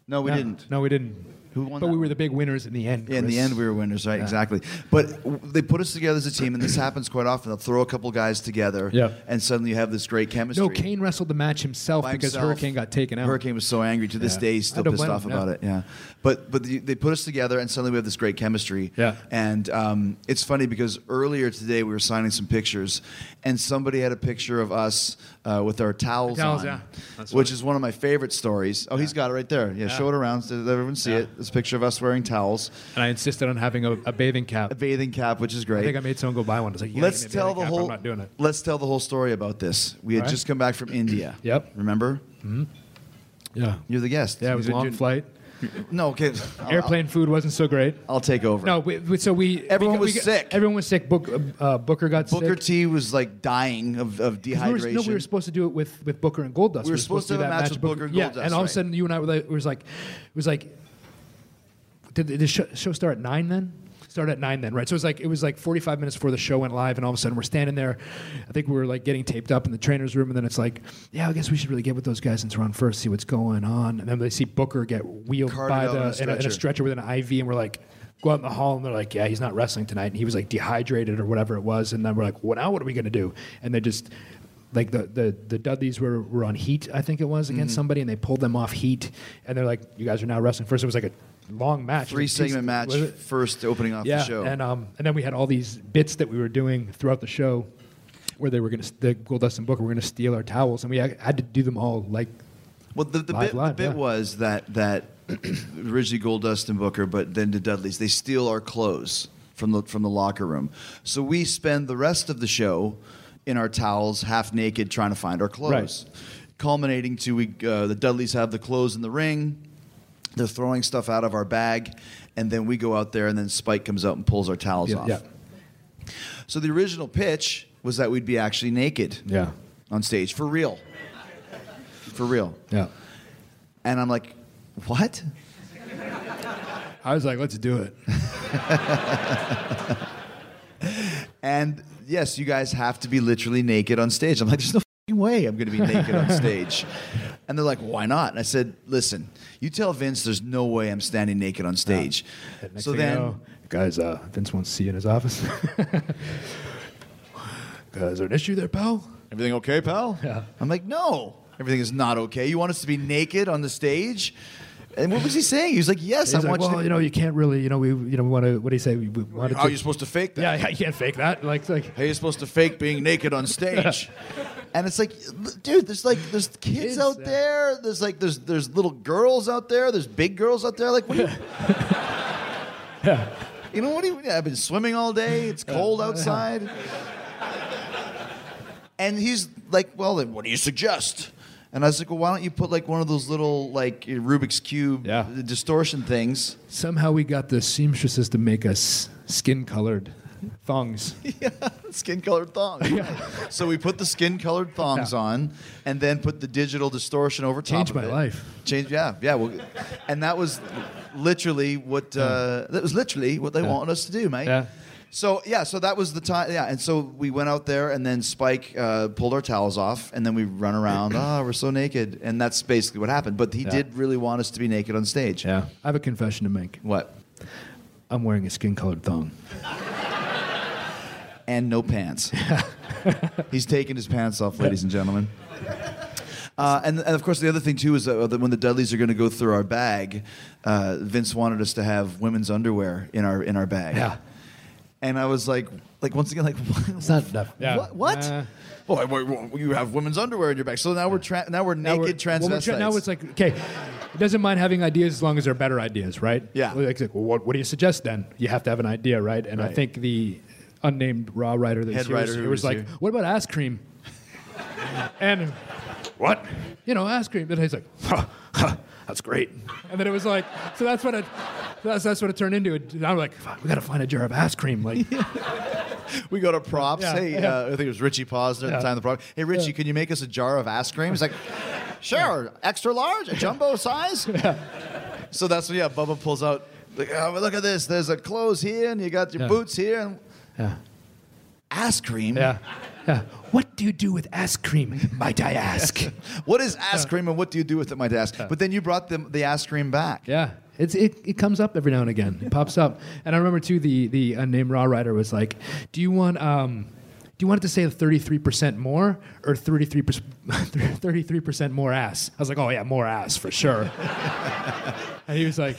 No, we no, didn't. No, we didn't. Who won but that? We were the big winners in the end, Chris. Yeah, in the end we were winners, right? Yeah. Exactly. But w they put us together as a team, and this happens quite often. They'll throw a couple guys together, yeah. and suddenly you have this great chemistry. No, Kane wrestled the match himself By because himself. Hurricane got taken out. Hurricane was so angry. To this yeah. day, he's still pissed off him, about no. it. Yeah, But but the, they put us together, and suddenly we have this great chemistry. Yeah. And um, it's funny because earlier today we were signing some pictures, and somebody had a picture of us uh, with our towels, towels on, yeah. That's which right. is one of my favorite stories. Oh, yeah. he's got it right there. Yeah, yeah. show it around so that everyone see yeah. it. This picture of us wearing towels. And I insisted on having a, a bathing cap. A bathing cap, which is great. I think I made someone go buy one. I was like, yeah, let's tell the cap. whole. I'm not doing it. Let's tell the whole story about this. We had right. just come back from India. Yep. Remember? Mm-hmm. Yeah. You're the guest. Yeah, it was a long flight. No, okay. I'll, Airplane I'll, food wasn't so great. I'll take over. No, we, we, so we everyone we, was we, sick. Everyone was sick. Book, uh, Booker got Booker sick. Booker T was like dying of, of dehydration. We were, no, we were supposed to do it with, with Booker and Goldust. We were, we were supposed, supposed to have a match, match with Booker and Goldust. Yeah, and all right. of a sudden, you and I were like, it was like, it was like, did the show, show start at nine then? Started at nine then, right? So it was like it was like forty-five minutes before the show went live, and all of a sudden we're standing there. I think we were like getting taped up in the trainer's room, and then it's like, yeah, I guess we should really get with those guys since we're on first, see what's going on. And then they see Booker get wheeled Carded by the in a, stretcher. In a stretcher with an I V, and we're like, go out in the hall, and they're like, yeah, he's not wrestling tonight, and he was like dehydrated or whatever it was, and then we're like, well, now what are we gonna do? And they just. Like the, the, the Dudleys were, were on heat, I think it was, against mm-hmm. somebody, and they pulled them off heat. And they're like, you guys are now wrestling. First, it was like a long match. Three-segment match, first opening off yeah, the show. And, um, and then we had all these bits that we were doing throughout the show where they were going to, the Goldust and Booker were going to steal our towels, and we had to do them all like Well, the, the live, bit, live, the bit yeah. was that, that originally Goldust and Booker, but then the Dudleys, they steal our clothes from the, from the locker room. So we spend the rest of the show in our towels, half naked, trying to find our clothes. Right. Culminating to we, uh, the Dudleys have the clothes in the ring. They're throwing stuff out of our bag. And then we go out there, and then Spike comes out and pulls our towels yeah, off. Yeah. So the original pitch was that we'd be actually naked yeah. on stage. For real. For real. Yeah. And I'm like, what? I was like, let's do it. And yes, you guys have to be literally naked on stage. I'm like, there's no fucking way I'm going to be naked on stage. And they're like, why not? And I said, listen, you tell Vince there's no way I'm standing naked on stage. Yeah. So then, you know, guys, uh, Vince wants to see you in his office. Is there an issue there, pal? Everything okay, pal? Yeah. I'm like, no, everything is not okay. You want us to be naked on the stage? And what was he saying? He was like, "Yes, I want you." Well, you know, you can't really, you know, we, you know, we want to. What do you say? We, we want to. Oh, you're supposed to fake that. Yeah, yeah, you can't fake that. Like, like, hey, you're supposed to fake being naked on stage. And it's like, dude, there's like, there's kids, kids out yeah. there. There's like, there's there's little girls out there. There's big girls out there. Like, what? Are you, yeah. you know what? Do you, I've been swimming all day. It's cold outside. And he's like, "Well, then, what do you suggest?" And I was like, well, why don't you put like one of those little like Rubik's Cube yeah. distortion things? Somehow we got the seamstresses to make us skin-colored thongs. Yeah, skin-colored thongs. Yeah. So we put the skin-colored thongs yeah. on, and then put the digital distortion over top. Changed of my it. life. Changed, yeah, yeah. Well, and that was literally what uh, that was literally what they yeah. wanted us to do, mate. Yeah. So, yeah, so that was the time, yeah, and so we went out there, and then Spike uh, pulled our towels off, and then we run around, oh, we're so naked, and that's basically what happened, but he yeah. did really want us to be naked on stage. Yeah. I have a confession to make. What? I'm wearing a skin-colored thong. And no pants. He's taking his pants off, ladies and gentlemen. Uh, and, and, of course, the other thing, too, is that when the Dudleys are going to go through our bag, uh, Vince wanted us to have women's underwear in our, in our bag. Yeah. And I was like, like once again, like what? It's not enough. Yeah. What? What? Uh, well, well, you have women's underwear in your bag, so now we're tra now we're now naked transvestites. Well, tra now it's like, okay, it doesn't mind having ideas as long as they're better ideas, right? Yeah. Like, like well, what, what do you suggest then? You have to have an idea, right? And right. I think the unnamed Raw writer that Head was, writer here, who was, was like, here. What about ass cream? And what? You know, ass cream. And he's like, huh, huh, that's great. And then it was like, so that's what it. That's, that's what it turned into. And I'm like, fuck, we gotta find a jar of ass cream. Like, yeah. We go to props. Yeah, hey, yeah. Uh, I think it was Richie Posner yeah. at the time of the props. Hey, Richie, yeah. can you make us a jar of ass cream? He's like, sure, yeah. extra large, a jumbo size. Yeah. So that's when, yeah, Bubba pulls out. Like, oh, look at this. There's a clothes here, and you got your yeah. boots here. And yeah. ass cream? Yeah. Yeah. What do you do with ass cream, might I ask? What is ass yeah. cream, and what do you do with it, might I ask? Yeah. But then you brought the, the ass cream back. Yeah. It's, it, it comes up every now and again. It pops up. And I remember, too, the, the unnamed Raw writer was like, do you want... Um, do you want it to say thirty-three percent more or thirty-three percent more ass? I was like, oh, yeah, more ass for sure. And he was like,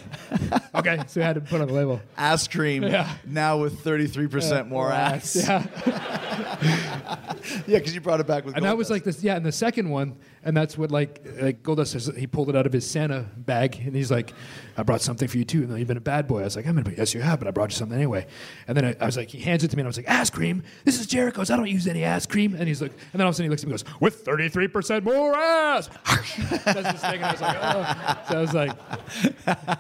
okay. So we had to put on the label. Ass cream, yeah. now with thirty-three percent yeah, more ass. ass. Yeah, because yeah, you brought it back with Goldust. And that was like this, yeah, and the second one, and that's what, like, like Goldust says, he pulled it out of his Santa bag, and he's like, I brought something for you, too. And then you've been a bad boy. I was like, I'm gonna, yes, you have, but I brought you something anyway. And then I, I was like, he hands it to me, and I was like, ass cream? This is Jericho's. I don't use any ass cream. And he's like, and then all of a sudden he looks at me and goes, with thirty-three percent more ass. That's his thing. And I was like, oh. So I was like, yeah.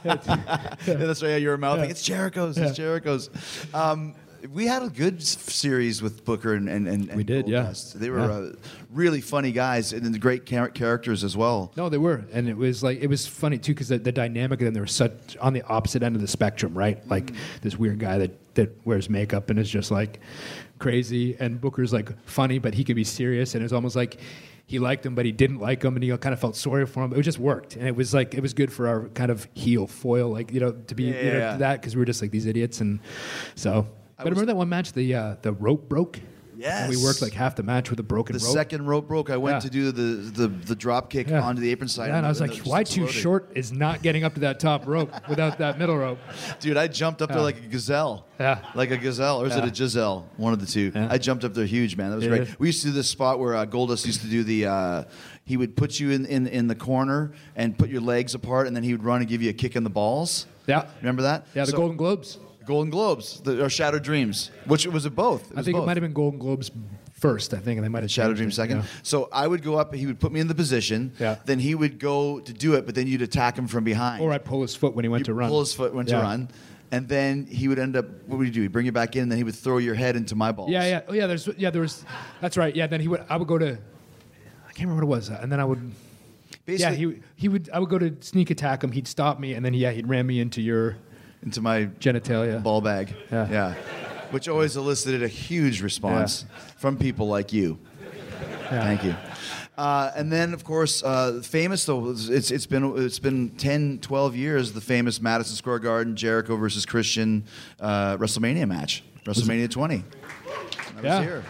Yeah, that's right. Yeah, you were mouthing. Yeah. It's Jericho's. Yeah. It's Jericho's. Um, we had a good series with Booker and and, and we did. Goldust. Yeah, they were yeah. Uh, really funny guys and the great char characters as well. No, they were, and it was like it was funny too because the, the dynamic of them, they were such on the opposite end of the spectrum, right? Like mm-hmm. this weird guy that that wears makeup and is just like crazy, and Booker's like funny, but he could be serious, and it's almost like he liked him, but he didn't like him, and he kind of felt sorry for him. It just worked, and it was like it was good for our kind of heel foil, like you know, to be yeah, you know, yeah. that because we were just like these idiots, and so. I but remember that one match, the uh, the rope broke? Yes. And we worked like half the match with a broken the rope. The second rope broke. I went yeah. to do the, the, the drop kick yeah. onto the apron side. Yeah, and, and I was and like, why too short is not getting up to that top rope without that middle rope? Dude, I jumped up yeah. there like a gazelle. Yeah. Like a gazelle. Or is yeah. it a Giselle? One of the two. Yeah. I jumped up there huge, man. That was yeah. great. We used to do this spot where uh, Goldust used to do the... Uh, he would put you in, in, in the corner and put your legs apart, and then he would run and give you a kick in the balls. Yeah. Remember that? Yeah, the so, Golden Globes. Golden Globes, the, or Shattered Dreams, which was it both. It I think both. It might have been Golden Globes first, I think, and they might have Shattered Dreams second. Yeah. So I would go up, he would put me in the position, yeah. then he would go to do it, but then you'd attack him from behind. Or I'd pull his foot when he went You'd to run. pull his foot when yeah. to run. And then he would end up. What would he do? He'd bring you back in, and then he would throw your head into my balls. Yeah, yeah, oh, yeah. There's, yeah, there was. That's right. Yeah, then he would. I would go to. I can't remember what it was, and then I would. Basically, yeah, he he would. I would go to sneak attack him. He'd stop me, and then yeah, he'd ram me into your. Into my genitalia, ball bag, yeah, yeah. which always elicited a huge response yeah. from people like you. Yeah. Thank you. Uh, and then, of course, uh, famous though it's it's been it's been ten, twelve years. The famous Madison Square Garden Jericho versus Christian uh, WrestleMania match, WrestleMania twenty. I yeah. was here.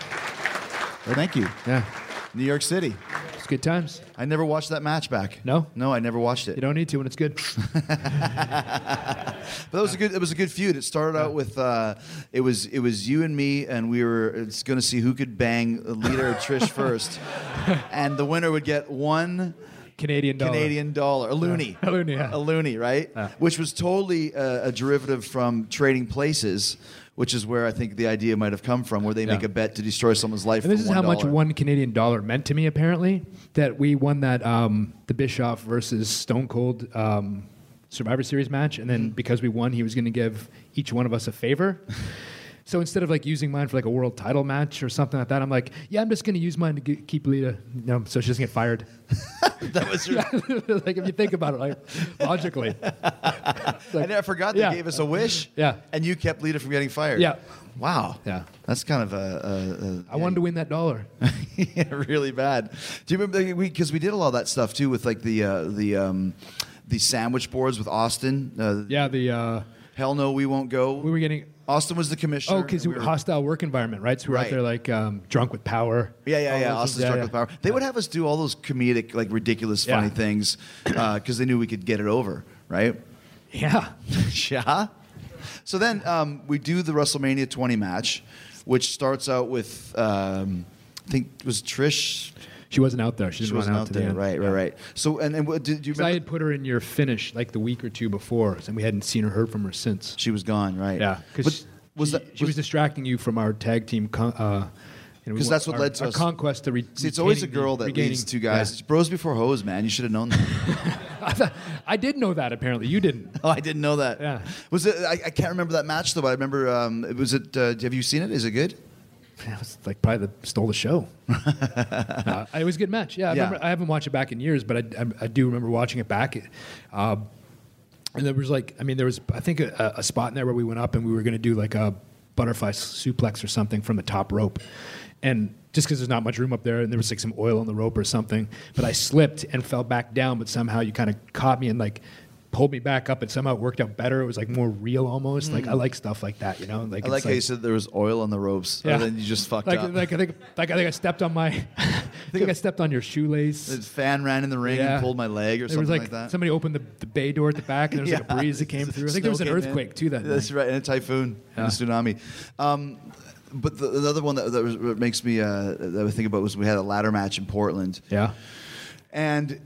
Well, thank you. Yeah. New York City. It's good times. I never watched that match back. No? No, I never watched it. You don't need to when it's good. But that was a good it was a good feud. It started yeah. out with uh, it was it was you and me, and we were it's gonna see who could bang Lita or Trish first. And the winner would get one Canadian dollar. Canadian dollar. A loonie. Yeah. A loonie, yeah. A loonie, right? Yeah. Which was totally uh, a derivative from Trading Places, which is where I think the idea might have come from, where they yeah. make a bet to destroy someone's life. And this for is how much one Canadian dollar meant to me, apparently, that we won that um, the Bischoff versus Stone Cold um, Survivor Series match, and then mm-hmm. because we won, he was going to give each one of us a favor. So instead of like using mine for like a world title match or something like that, I'm like, yeah, I'm just going to use mine to get, keep Lita, you know, so she doesn't get fired. That was your... like if you think about it, like logically. Like, and I forgot they yeah. gave us a wish. Yeah. And you kept Lita from getting fired. Yeah. Wow. Yeah. That's kind of a... a, a I yeah. wanted to win that dollar. Yeah, really bad. Do you remember? Because we, we did a lot of that stuff too with like the uh, the um, the sandwich boards with Austin. Uh, yeah. The uh, hell no, we won't go. We were getting. Austin was the commissioner. Oh, because we were... hostile work environment, right? So we were right. out there like um, drunk with power. Yeah, yeah, yeah. Austin's drunk yeah. with power. They yeah. would have us do all those comedic, like ridiculous, funny yeah. things because uh, they knew we could get it over, right? Yeah. Yeah. So then um, we do the WrestleMania twenty match, which starts out with um, I think it was Trish. She wasn't out there. She, didn't she wasn't run out, out there. The right, right, yeah. right. So, and, and what, did you remember? I had put her in your finish like the week or two before, and we hadn't seen or heard from her since. She was gone, right? Yeah. Because was that, she, she was, was distracting you from our tag team. Because uh, that's what our, led to our us. conquest. To re See, it's always a girl that regaining. leads two guys. Yeah. It's bros before hoes, man. You should have known that. I, thought, I did know that, apparently. You didn't. Oh, I didn't know that. Yeah. Was it? I, I can't remember that match, though, but I remember, um, was it, uh, have you seen it? Is it good? That was like probably the stole the show. uh, it was a good match. Yeah, I, yeah. Remember, I haven't watched it back in years, but I, I, I do remember watching it back. Uh, and there was like, I mean, there was I think a, a spot in there where we went up and we were going to do like a butterfly suplex or something from the top rope, and just because there's not much room up there, and there was like some oil on the rope or something, but I slipped and fell back down. But somehow you kind of caught me and like pulled me back up, and somehow it worked out better. It was like more real almost. Mm. Like I like stuff like that, you know. Like I like how like, you said there was oil on the ropes, yeah. And then you just fucked like, up. Like I think, like I think I stepped on my, I think I stepped on your shoelace. The fan ran in the ring, yeah, and pulled my leg or there something was like, like that. Somebody opened the, the bay door at the back, and there was yeah. like a breeze that came through. I think there was an earthquake in. too that That's night. right, and a typhoon, yeah. and a tsunami. Um, But the, the other one that, that was, what makes me uh, that I think about was we had a ladder match in Portland. Yeah. And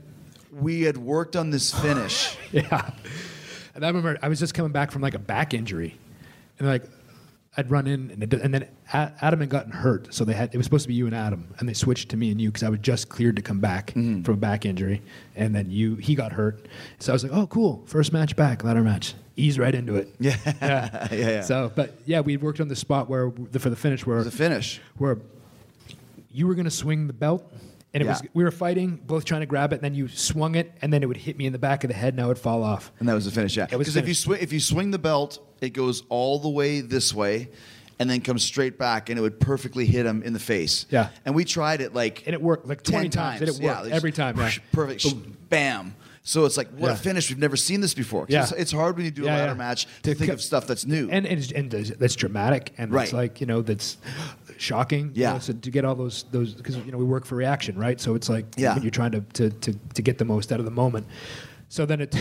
we had worked on this finish. yeah. And I remember I was just coming back from like a back injury. And like I'd run in, and, it, and then a Adam had gotten hurt. So they had it was supposed to be you and Adam. And they switched to me and you because I was just cleared to come back mm-hmm. from a back injury. And then you he got hurt. So I was like, oh, cool. First match back, ladder match. Ease right into it. Yeah. yeah. yeah, yeah. So, but yeah, we worked on the spot where the, for the finish where the finish where you were gonna swing the belt, and it yeah. was we were fighting, both trying to grab it, and then you swung it, and then it would hit me in the back of the head, and I would fall off. And that was the finish. Yeah, because if you swing if you swing the belt, it goes all the way this way, and then comes straight back, and it would perfectly hit him in the face. Yeah. And we tried it like and it worked like twenty times. times. It worked yeah, every time. Yeah. Perfect. Boom. Bam. So it's like, what yeah. a finish. We've never seen this before. Yeah. It's, it's hard when you do yeah, a ladder yeah. match to, to think of stuff that's new. And, and, and that's dramatic. And right. it's like, you know, that's shocking. Yeah. You know, so to get all those, those because, you know, we work for reaction, right? So it's like yeah. when you're trying to, to, to, to get the most out of the moment. So then it,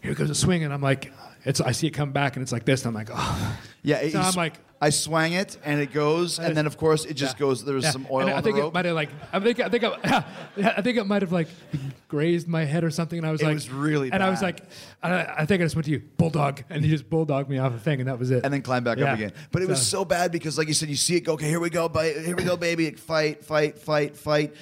here goes a swing, and I'm like, it's, I see it come back, and it's like this. And I'm like, oh. Yeah. It, so I'm like. I swang it, and it goes, and then of course it just yeah. goes. There was yeah. some oil and on I think the rope. It might have like, I think, I think, I, I think it might have like grazed my head or something. And I was it like, it was really and bad. I was like, I, I think I just went to you, bulldog, and you just bulldogged me off a thing, and that was it. And then climbed back yeah. up again. But it so. was so bad because, like you said, you see it go. Okay, here we go, here we go, baby. Fight, fight, fight, fight.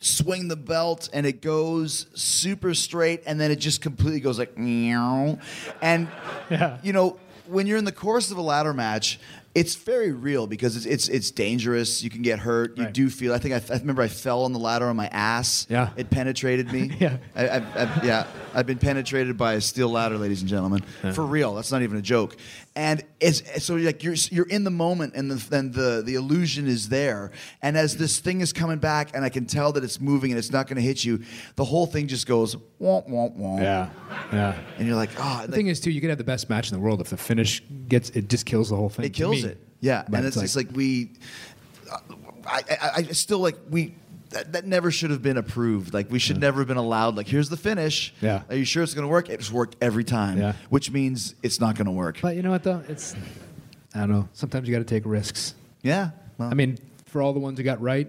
Swing the belt, and it goes super straight, and then it just completely goes like, meow, and yeah. you know. When you're in the course of a ladder match, it's very real because it's it's, it's dangerous. You can get hurt. You right. do feel. I think I, I remember I fell on the ladder on my ass. Yeah, it penetrated me. yeah, I, I, I, yeah. I've been penetrated by a steel ladder, ladies and gentlemen, yeah. for real. That's not even a joke. And it's so like you're you're in the moment, and then the the illusion is there. And as this thing is coming back, and I can tell that it's moving and it's not going to hit you, the whole thing just goes womp womp womp. Yeah, yeah. And you're like, oh. The like, thing is, too, you could have the best match in the world if the finish gets it just kills the whole thing. It kills it. Yeah, but and it's, it's like, like we. I, I I still like we. That, that never should have been approved. Like, we should yeah. never have been allowed, like, here's the finish. Yeah. Are you sure it's going to work? It's worked every time, yeah. which means it's not going to work. But you know what, though? It's, I don't know. Sometimes you got to take risks. Yeah. Well. I mean, for all the ones who got right,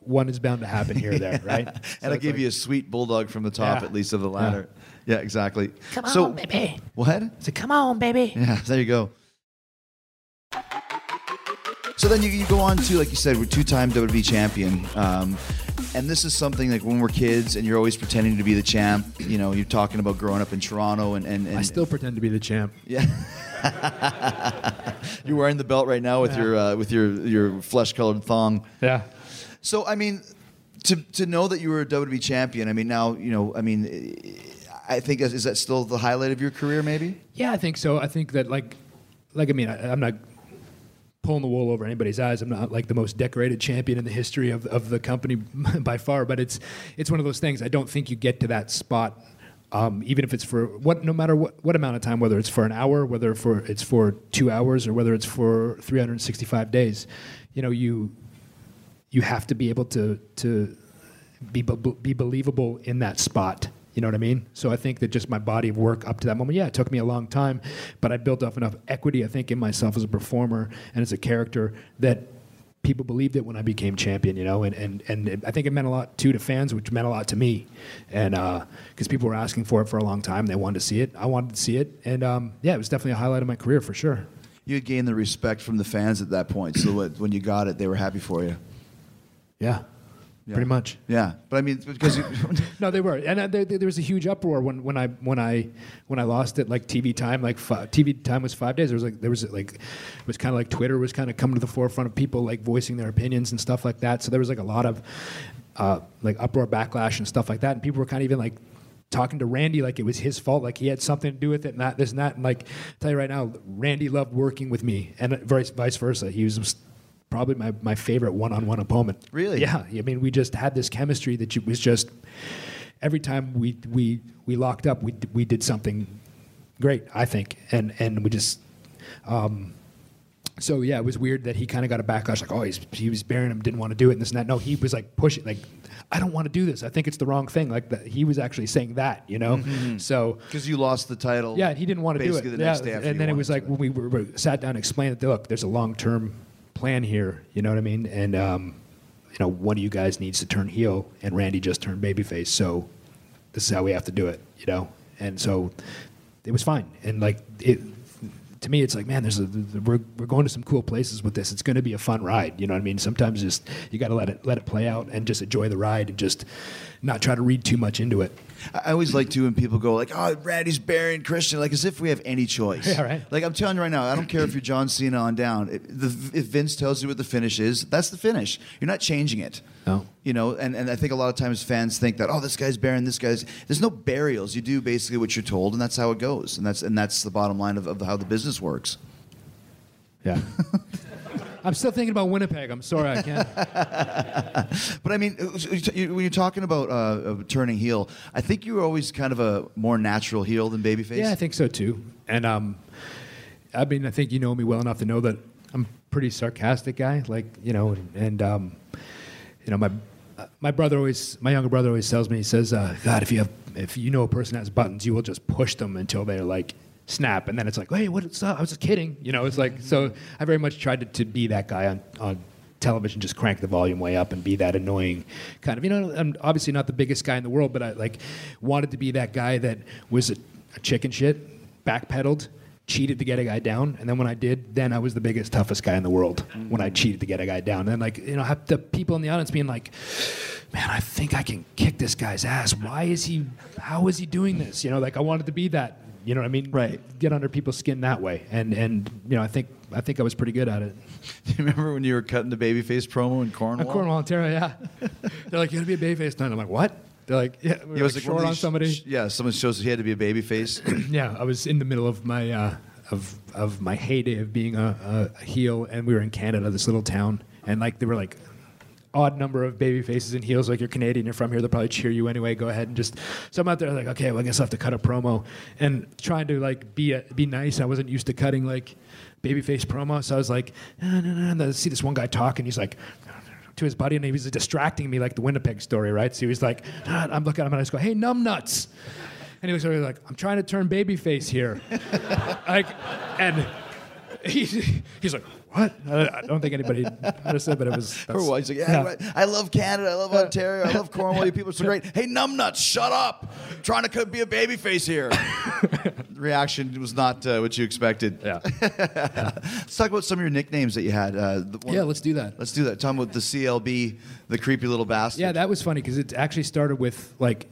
one is bound to happen here or there, right? So and I'll give like, you a sweet bulldog from the top, yeah. at least, of the ladder. Yeah, yeah exactly. Come so, on, baby. What? So, come on, baby. Yeah, there you go. So then you, you go on to, like you said, we're two-time W W E champion. Um, and this is something like when we're kids and you're always pretending to be the champ. You know, you're talking about growing up in Toronto. and, and, and I still pretend to be the champ. Yeah. You're wearing the belt right now with yeah. your uh, with your, your flesh-colored thong. Yeah. So, I mean, to, to know that you were a W W E champion, I mean, now, you know, I mean, I think, is that still the highlight of your career maybe? Yeah, I think so. I think that, like, like I mean, I, I'm not... pulling the wool over anybody's eyes. I'm not like the most decorated champion in the history of of the company by far, but it's it's one of those things. I don't think you get to that spot, um, even if it's for what, no matter what what amount of time, whether it's for an hour, whether for it's for two hours, or whether it's for three hundred sixty-five days. You know, you you have to be able to to be be believable in that spot. You know what I mean? So I think that just my body of work up to that moment, yeah, it took me a long time, but I built up enough equity, I think, in myself as a performer and as a character that people believed it when I became champion, you know? And, and, and it, I think it meant a lot, too, to fans, which meant a lot to me. And because uh, people were asking for it for a long time. They wanted to see it. I wanted to see it. And, um, yeah, it was definitely a highlight of my career for sure. You had gained the respect from the fans at that point, so when you got it, they were happy for you. Yeah. yeah. pretty much. Yeah, but I mean, because no, they were, and uh, there, there was a huge uproar when, when I when I when I lost it. Like T V time, like five, T V time was five days. There was like there was like it was kind of like Twitter was kind of coming to the forefront of people like voicing their opinions and stuff like that. So there was like a lot of uh, like uproar, backlash, and stuff like that. And people were kind of even like talking to Randy like it was his fault, like he had something to do with it, and that this and that. And like, I'll tell you right now, Randy loved working with me, and vice vice versa. He was probably my, my favorite one-on-one opponent. Really? Yeah. I mean, we just had this chemistry that you, was just every time we we we locked up, we we did something great, I think, and and we just. Um, So yeah, it was weird that he kind of got a backlash, like, oh, he's, he was burying him, didn't want to do it, and this and that. No, he was like pushing, like, I don't want to do this. I think it's the wrong thing. Like, the, he was actually saying that, you know. Mm-hmm. So because you lost the title, yeah, he didn't want to do it. The next yeah, day after and then it was like when we were, were, sat down and explained that, look, there's a long-term plan here. You know what I mean? And um, you know, one of you guys needs to turn heel, and Randy just turned babyface, so this is how we have to do it. You know, and so it was fine, and like it. To me, it's like, man, there's a, we're we're going to some cool places with this. It's going to be a fun ride, you know what I mean? Sometimes just you got to let it let it play out and just enjoy the ride and just not try to read too much into it. I always like to when people go like, oh, Randy's burying Christian, like as if we have any choice. Yeah, right. Like I'm telling you right now, I don't care if you're John Cena on down. If, the, if Vince tells you what the finish is, that's the finish. You're not changing it. No. You know, and, and I think a lot of times fans think that, oh, this guy's burying this guy's. There's no burials. You do basically what you're told, and that's how it goes. And that's and that's the bottom line of, of how the business works. Yeah. I'm still thinking about Winnipeg. I'm sorry I can't. But I mean, when you're talking about uh, turning heel, I think you were always kind of a more natural heel than babyface. Yeah, I think so too. And um, I mean, I think you know me well enough to know that I'm a pretty sarcastic guy. Like, you know, and, and um, you know, my my brother always, my younger brother always tells me, he says, uh, God, if you have, if you know a person that has buttons, you will just push them until they're like. Snap, and then it's like, hey, what's up? I was just kidding, you know. It's like, so I very much tried to, to be that guy on, on television, just crank the volume way up and be that annoying kind of, you know. I'm obviously not the biggest guy in the world, but I like wanted to be that guy that was a, a chicken shit, backpedaled, cheated to get a guy down, and then when I did, then I was the biggest, toughest guy in the world when I cheated to get a guy down. And then like, you know, have the people in the audience being like, man, I think I can kick this guy's ass. Why is he? How is he doing this? You know, like I wanted to be that. You know what I mean? Right. Get under people's skin that way, and and you know I think I think I was pretty good at it. Do you remember when you were cutting the babyface promo in Cornwall? Uh, Cornwall, Ontario, yeah. They're like, you got to be a babyface tonight. I'm like, what? They're like, yeah, we were yeah, like like short on somebody. Sh yeah, someone shows he had to be a babyface. Yeah, I was in the middle of my uh, of of my heyday of being a, a heel, and we were in Canada, this little town, and like they were like. Odd number of baby faces and heels, like you're Canadian, you're from here, they'll probably cheer you anyway, go ahead and just, so I'm out there like, okay, well I guess I'll have to cut a promo, and trying to like be a, be nice, I wasn't used to cutting like baby face promo, so I was like, no, no, no, no, I see this one guy talking, he's like, to his buddy, and he was distracting me like the Winnipeg story, right, so he was like, ah, I'm looking at him and I just go, hey, numbnuts, and he was sort of like, I'm trying to turn baby face here, like, and he, he's like, what? I don't think anybody understood, but it was. That's, he's like, yeah, yeah. I love Canada. I love Ontario. I love Cornwall. You people are so great. Hey, numbnuts, shut up! I'm trying to be a babyface here. The reaction was not uh, what you expected. Yeah. Yeah. Let's talk about some of your nicknames that you had. Uh, the one, yeah, let's do that. Let's do that. Talking about the C L B, the creepy little bastard. Yeah, that was funny because it actually started with like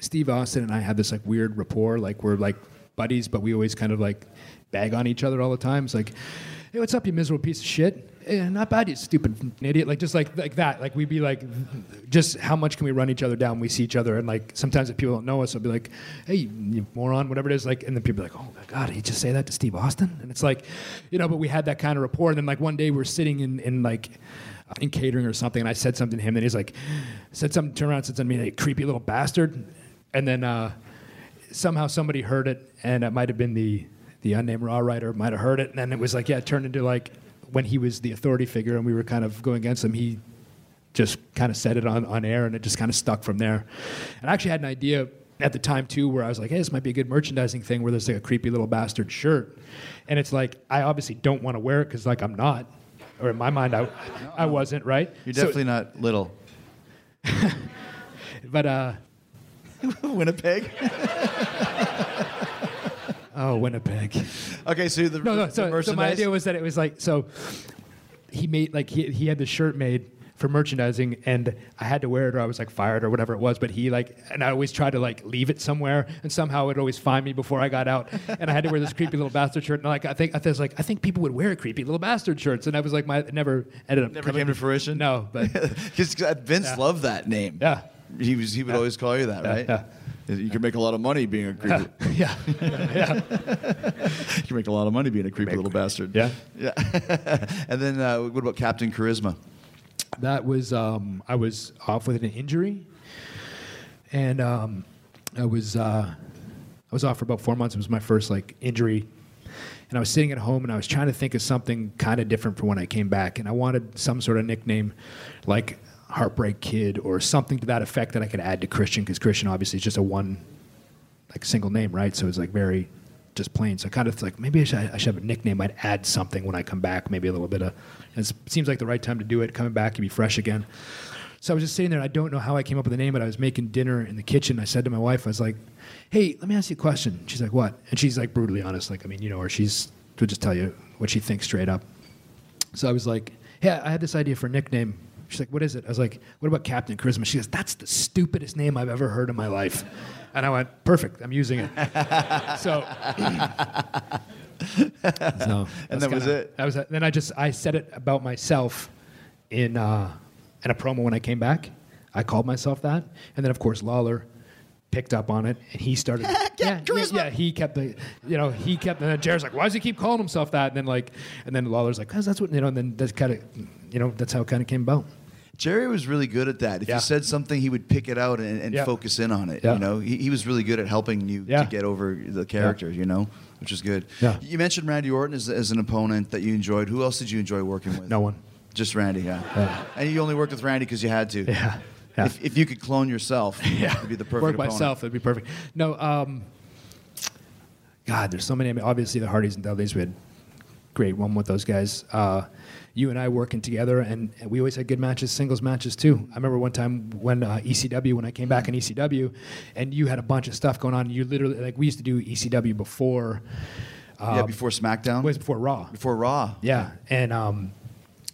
Steve Austin and I had this like weird rapport, like we're like buddies, but we always kind of like bag on each other all the time. It's like. Hey, what's up, you miserable piece of shit? Eh, not bad, you stupid idiot. Like, just like, like that. Like, we'd be like, just how much can we run each other down when we see each other? And, like, sometimes if people don't know us, I'll be like, hey, you moron, whatever it is. Like, and then people are like, oh, my God, did he just say that to Steve Austin? And it's like, you know, but we had that kind of rapport. And then, like, one day we're sitting in, in like, in catering or something, and I said something to him, and he's like, said something, turned around, said something to me, hey, creepy little bastard. And then uh, somehow somebody heard it, and it might have been the... The unnamed Raw writer might have heard it, and then it was like, yeah, it turned into like when he was the authority figure and we were kind of going against him, he just kind of said it on, on air and it just kind of stuck from there. And I actually had an idea at the time too where I was like, hey, this might be a good merchandising thing where there's like a creepy little bastard shirt. And it's like, I obviously don't want to wear it because like I'm not, or in my mind, I, I wasn't, right? You're definitely so, not little. But, uh... Winnipeg? Oh, Winnipeg. Okay, so the, no, no, so, the merchandise... So my idea was that it was like, so he made, like, he, he had the shirt made for merchandising, and I had to wear it or I was like fired or whatever it was, but he like, and I always tried to like leave it somewhere, and somehow it'd always find me before I got out, and I had to wear this creepy little bastard shirt, and like I think I was like, I think people would wear creepy little bastard shirts, and I was like, my it never ended up never coming. Came to fruition? No, but. Because Vince yeah. loved that name. Yeah. He was. He would yeah. always call you that, yeah. right? Yeah. You can make a lot of money being a creepy. Yeah. yeah. You can make a lot of money being a creepy little bastard. Yeah. Yeah. And then uh, what about Captain Charisma? That was, um, I was off with an injury. And um, I was uh, I was off for about four months. It was my first like injury. And I was sitting at home and I was trying to think of something kind of different for when I came back. And I wanted some sort of nickname like Heartbreak Kid or something to that effect that I could add to Christian, because Christian obviously is just a one, like single name, right? So it's like very just plain. So I kind of like, maybe I should, I should have a nickname. I'd add something when I come back, maybe a little bit of, and it seems like the right time to do it. Coming back, you'd be fresh again. So I was just sitting there, and I don't know how I came up with the name, but I was making dinner in the kitchen. I said to my wife, I was like, hey, let me ask you a question. She's like, what? And she's like brutally honest. Like, I mean, you know her. She's, she'll just tell you what she thinks straight up. So I was like, hey, I had this idea for a nickname. She's like, what is it? I was like, what about Captain Charisma? She goes, that's the stupidest name I've ever heard in my life. And I went, perfect, I'm using it. so, so and that was it. I was, then I just, I said it about myself in, uh, in a promo when I came back. I called myself that. And then, of course, Lawler picked up on it, and he started. yeah, yeah, yeah, he kept the, you know, he kept. And then Jared's like, why does he keep calling himself that? And then like, and then Lawler's like, cause that's what, you know. And then that's kind of, you know, that's how it kind of came about. Jerry was really good at that. If yeah. you said something, he would pick it out and, and yeah. focus in on it. Yeah. You know, he, he was really good at helping you yeah. to get over the character. Yeah. You know, which is good. Yeah. You mentioned Randy Orton as, as an opponent that you enjoyed. Who else did you enjoy working with? No one. Just Randy. Yeah. yeah. And you only worked with Randy because you had to. Yeah. Yeah. If, if you could clone yourself, yeah. it'd be the perfect. Work opponent. Myself, it'd be perfect. No, um, God, there's so many. I mean, obviously, the Hardys and Dudleys, we had great one with those guys. Uh, you and I working together, and, and we always had good matches, singles matches too. I remember one time when uh, E C W, when I came back in E C W, and you had a bunch of stuff going on. You literally, like, we used to do E C W before. Uh, yeah, before SmackDown. It was before Raw. Before Raw. Yeah, and um,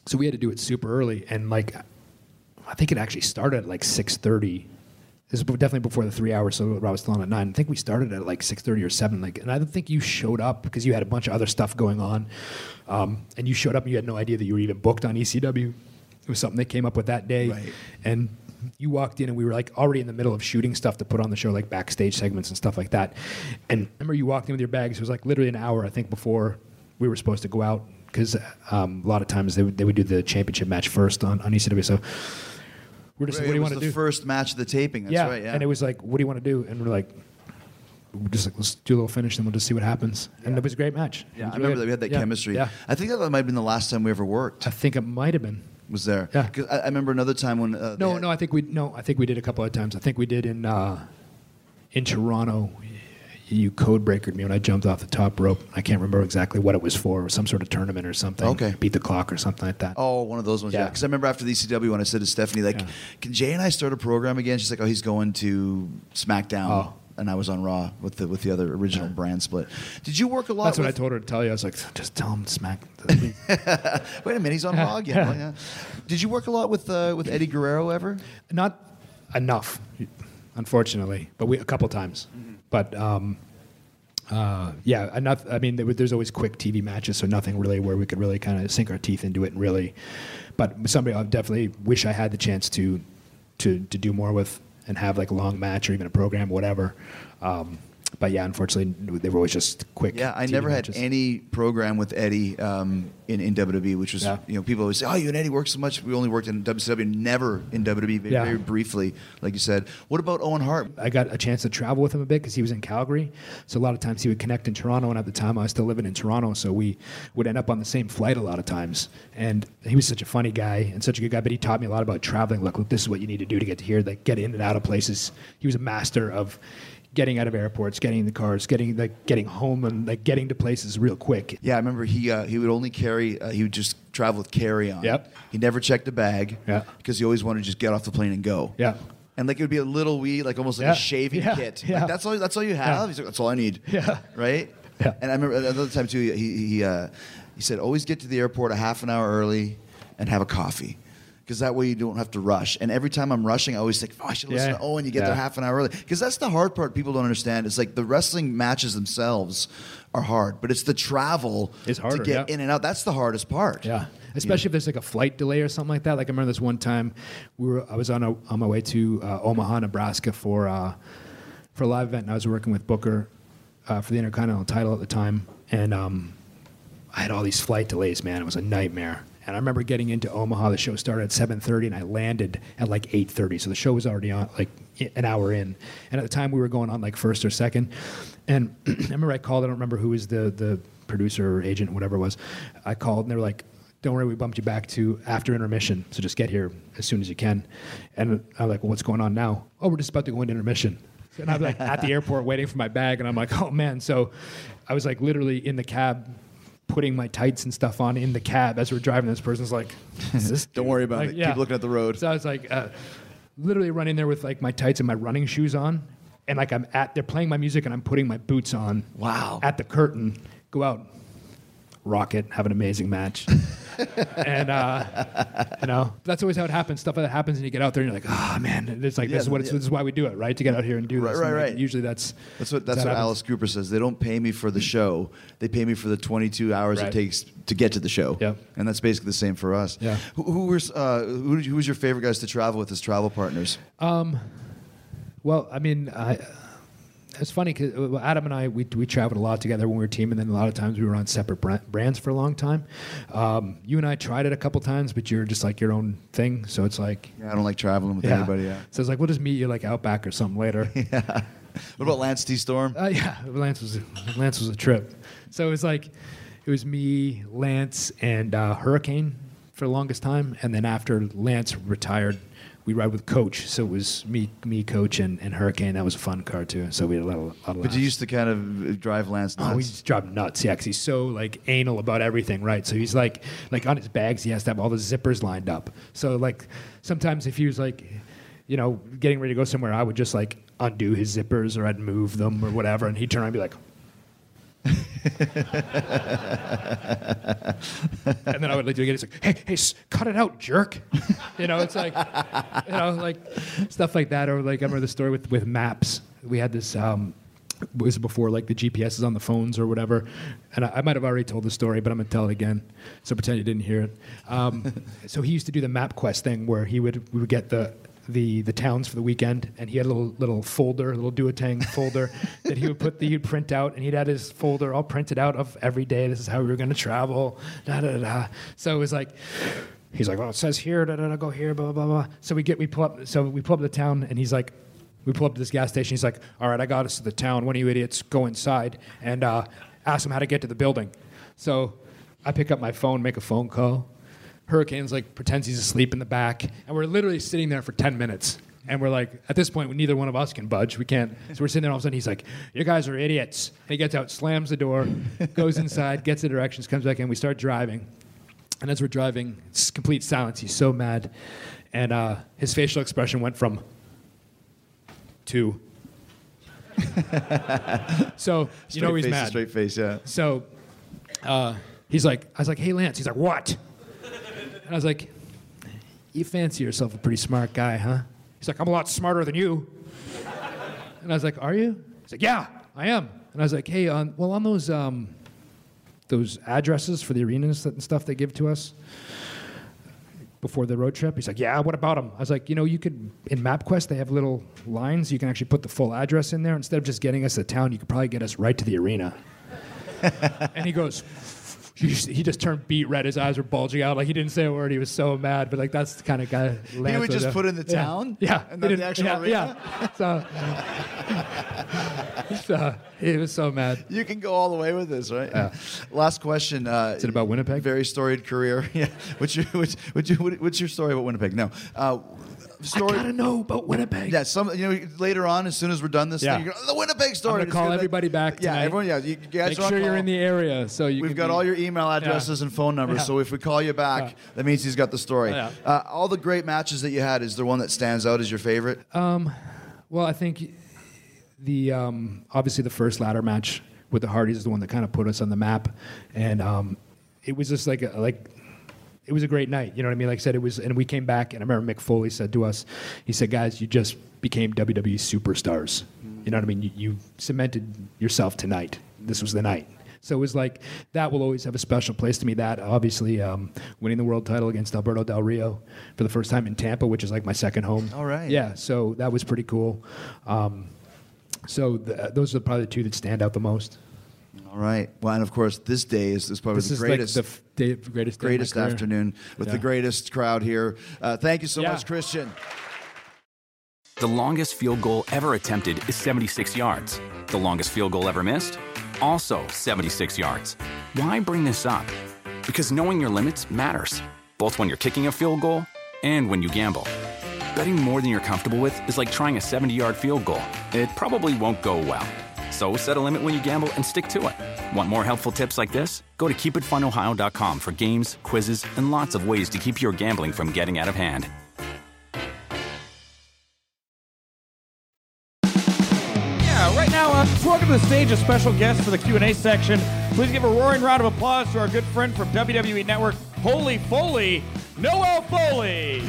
so we had to do it super early, and like. I think it actually started at like six thirty. This is definitely before the three hours, so I was still on at nine. I think we started at like six thirty or seven. Like, and I don't think you showed up because you had a bunch of other stuff going on. Um, and you showed up and you had no idea that you were even booked on E C W. It was something that came up with that day. Right. And you walked in and we were like already in the middle of shooting stuff to put on the show, like backstage segments and stuff like that. And I remember you walked in with your bags. It was like literally an hour, I think, before we were supposed to go out, because um, a lot of times they would, they would do the championship match first on, on E C W. So. We're just right, like, what do you want to do? It was the first match of the taping. That's yeah. right. Yeah. And it was like, what do you want to do? And we're like, we're just like, let's do a little finish and we'll just see what happens. Yeah. And it was a great match. Yeah, I really remember good. That we had that yeah. chemistry. Yeah. I think that might have been the last time we ever worked. I think it might have been. Was there? Yeah. Because I, I remember another time when. Uh, no, no. I think we no. I think we did a couple of times. I think we did in uh, in Toronto. You code-breakered me when I jumped off the top rope. I can't remember exactly what it was for. It was some sort of tournament or something. Okay. Beat the clock or something like that. Oh, one of those ones, yeah. Because yeah. I remember after the E C W when I said to Stephanie, like, yeah. can Jay and I start a program again? She's like, oh, he's going to SmackDown. Oh. And I was on Raw with the with the other original yeah. brand split. Did you work a lot? That's what I told her to tell you. I was like, just tell him Smack. Wait a minute, he's on Raw again. Yeah. Did you work a lot with uh, with Eddie Guerrero ever? Not enough, unfortunately, but we a couple times. Mm-hmm. But, um, uh, yeah, enough. I mean, there, there's always quick T V matches, so nothing really where we could really kind of sink our teeth into it and really. But somebody I definitely wish I had the chance to to, to do more with and have, like, a long match or even a program, whatever. Um, but, yeah, unfortunately, they were always just quick Yeah, I T V never matches. Had any program with Eddie um, in, in W W E, which was, yeah. you know, people always say, oh, you and Eddie work so much. We only worked in W C W, never in W W E, very, yeah. very briefly, like you said. What about Owen Hart? I got a chance to travel with him a bit because he was in Calgary. So a lot of times he would connect in Toronto, and at the time I was still living in Toronto, so we would end up on the same flight a lot of times. And he was such a funny guy and such a good guy, but he taught me a lot about traveling. Like, look, this is what you need to do to get to here, like get in and out of places. He was a master of getting out of airports, getting in the cars, getting like getting home, and like getting to places real quick. Yeah, I remember he uh, he would only carry uh, he would just travel with carry-on. Yep. He never checked a bag. Yeah. Because he always wanted to just get off the plane and go. Yeah. And like it would be a little wee, like almost like yeah. a shaving yeah. kit. Yeah. Like, that's all. That's all you have. Yeah. He's like, that's all I need. Yeah. Right. Yeah. And I remember another time too. He he uh, he said always get to the airport a half an hour early and have a coffee. because that way you don't have to rush. And every time I'm rushing, I always think, oh, I should listen yeah. to Owen. You get yeah. there half an hour early. Because that's the hard part people don't understand. It's like the wrestling matches themselves are hard, but it's the travel it's harder, to get yeah. in and out. That's the hardest part. Yeah, especially you know? if there's like a flight delay or something like that. Like I remember this one time, we were I was on, a, on my way to uh, Omaha, Nebraska for, uh, for a live event, and I was working with Booker uh, for the Intercontinental title at the time. And um, I had all these flight delays, man. It was a nightmare. And I remember getting into Omaha. The show started at seven thirty, and I landed at like eight thirty. So the show was already on, like an hour in. And at the time, we were going on like first or second. And I remember I called. I don't remember who was the, the producer or agent, whatever it was. I called, and they were like, don't worry, we bumped you back to after intermission. So just get here as soon as you can. And I'm like, well, what's going on now? Oh, we're just about to go into intermission. And I'm like at the airport waiting for my bag. And I'm like, oh, man. So I was like literally in the cab, putting my tights and stuff on in the cab as we're driving. This person's like, is this don't worry about like, it. Yeah. Keep looking at the road. So I was like, uh, literally running there with like my tights and my running shoes on, and like I'm at, they're playing my music and I'm putting my boots on. Wow. At the curtain, go out, rock it, have an amazing match, and uh, you know that's always how it happens. Stuff like that happens, and you get out there and you're like, oh man, it's like yeah, this is what it's, yeah. this is why we do it, right? To get out here and do right, this. Right, and right, right. Usually that's that's what that's that what happens. Alice Cooper says. They don't pay me for the show; they pay me for the twenty-two hours right. it takes to get to the show. Yeah, and that's basically the same for us. Yeah. Who, who was uh, who, who was your favorite guys to travel with as travel partners? Um, well, I mean, I. It's funny because Adam and I, we, we traveled a lot together when we were a team, and then a lot of times we were on separate brands for a long time. Um, you and I tried it a couple times, but you're just like your own thing, so it's like... Yeah, I don't like traveling with yeah. anybody, yeah. So it's like, we'll just meet you like Outback or something later. yeah. What about Lance T. Storm? Uh, yeah, Lance was, Lance was a trip. So it was like, it was me, Lance, and uh, Hurricane for the longest time, and then after Lance retired... We ride with Coach, so it was me, me, Coach, and, and Hurricane. That was a fun car too. So we had a lot of, a lot of. But laughs. You used to kind of drive Lance nuts. Oh, we just drive nuts, yeah. Because he's so like anal about everything, right? So he's like, like on his bags, he has to have all the zippers lined up. So like, sometimes if he was like, you know, getting ready to go somewhere, I would just like undo his zippers or I'd move them or whatever, and he'd turn around and be like. And then I would like to again. It's like, hey, hey, cut it out, jerk. You know, it's like, you know, like stuff like that. Or like I remember the story with with maps. We had this. Um, it was before like the G P S is on the phones or whatever. And I, I might have already told the story, but I'm gonna tell it again. So pretend you didn't hear it. Um, so he used to do the MapQuest thing where he would we would get the. The, the towns for the weekend, and he had a little little folder, a little duotang folder that he would put the he'd print out, and he'd had his folder all printed out of every day. This is how we were going to travel. Da, da, da, da. So it was like he's like, well, it says here, da, da, da, go here, blah blah blah. So we get we pull up, so we pull up the town, and he's like, we pull up to this gas station. He's like, all right, I got us to the town. One of you idiots go inside and uh, ask them how to get to the building. So I pick up my phone, make a phone call. Hurricane's like pretends he's asleep in the back, and we're literally sitting there for ten minutes, and we're like, at this point, neither one of us can budge. We can't. So we're sitting there. All of a sudden, he's like, "You guys are idiots." And he gets out, slams the door, goes inside, gets the directions, comes back in. We start driving, and as we're driving, it's complete silence. He's so mad, and uh, his facial expression went from to. So you know he's mad. Straight face, yeah. So uh, he's like, I was like, "Hey, Lance." He's like, "What?" And I was like, you fancy yourself a pretty smart guy, huh? He's like, I'm a lot smarter than you. And I was like, are you? He's like, yeah, I am. And I was like, hey, on, well, on those um, those addresses for the arenas and stuff they give to us before the road trip, he's like, yeah, what about them? I was like, you know, you could, in MapQuest, they have little lines. You can actually put the full address in there. Instead of just getting us to town, you could probably get us right to the arena. And he goes... He just turned beet red. His eyes were bulging out. Like he didn't say a word. He was so mad. But like that's the kind of guy. Lance he would just put in the town. Yeah. yeah. And then the actual yeah, arena. Yeah. So, so he was so mad. You can go all the way with this, right? Yeah. Last question. Uh, Is it about Winnipeg? Very storied career. Yeah. What's your what's, what's your what's your story about Winnipeg? No. Uh, Story. I gotta know about Winnipeg. Yeah, some you know later on, as soon as we're done this, yeah. thing, you're gonna, the Winnipeg story. I'm gonna call gonna, everybody back. Yeah, tonight. everyone. Yeah, you, you guys make sure you're in the area. So you we've got be, all your email addresses yeah. and phone numbers. Yeah. So if we call you back, yeah. that means he's got the story. Yeah. Uh, all the great matches that you had, is there one that stands out as your favorite? Um, well, I think the um, obviously the first ladder match with the Hardys is the one that kind of put us on the map, and um, it was just like a, like. it was a great night. You know what I mean? Like I said, it was, and we came back, and I remember Mick Foley said to us, he said, guys, you just became W W E superstars. You know what I mean? You, you cemented yourself tonight. This was the night. So it was like, that will always have a special place to me. That, obviously, um, winning the world title against Alberto Del Rio for the first time in Tampa, which is like my second home. All right. Yeah, so that was pretty cool. Um, so the, those are probably the two that stand out the most. All right. Well, and of course, this day is, is probably this the, is greatest, like the day, greatest, day greatest afternoon with yeah. the greatest crowd here. Uh, thank you so yeah. much, Christian. The longest field goal ever attempted is seventy-six yards. The longest field goal ever missed? Also seventy-six yards. Why bring this up? Because knowing your limits matters, both when you're kicking a field goal and when you gamble. Betting more than you're comfortable with is like trying a seventy-yard field goal. It probably won't go well. So set a limit when you gamble and stick to it. Want more helpful tips like this? Go to keep it fun ohio dot com for games, quizzes, and lots of ways to keep your gambling from getting out of hand. Right now, uh, let's welcome to the stage a special guest for the Q and A section. Please give a roaring round of applause to our good friend from W W E Network, Holy Foley, Noel Foley.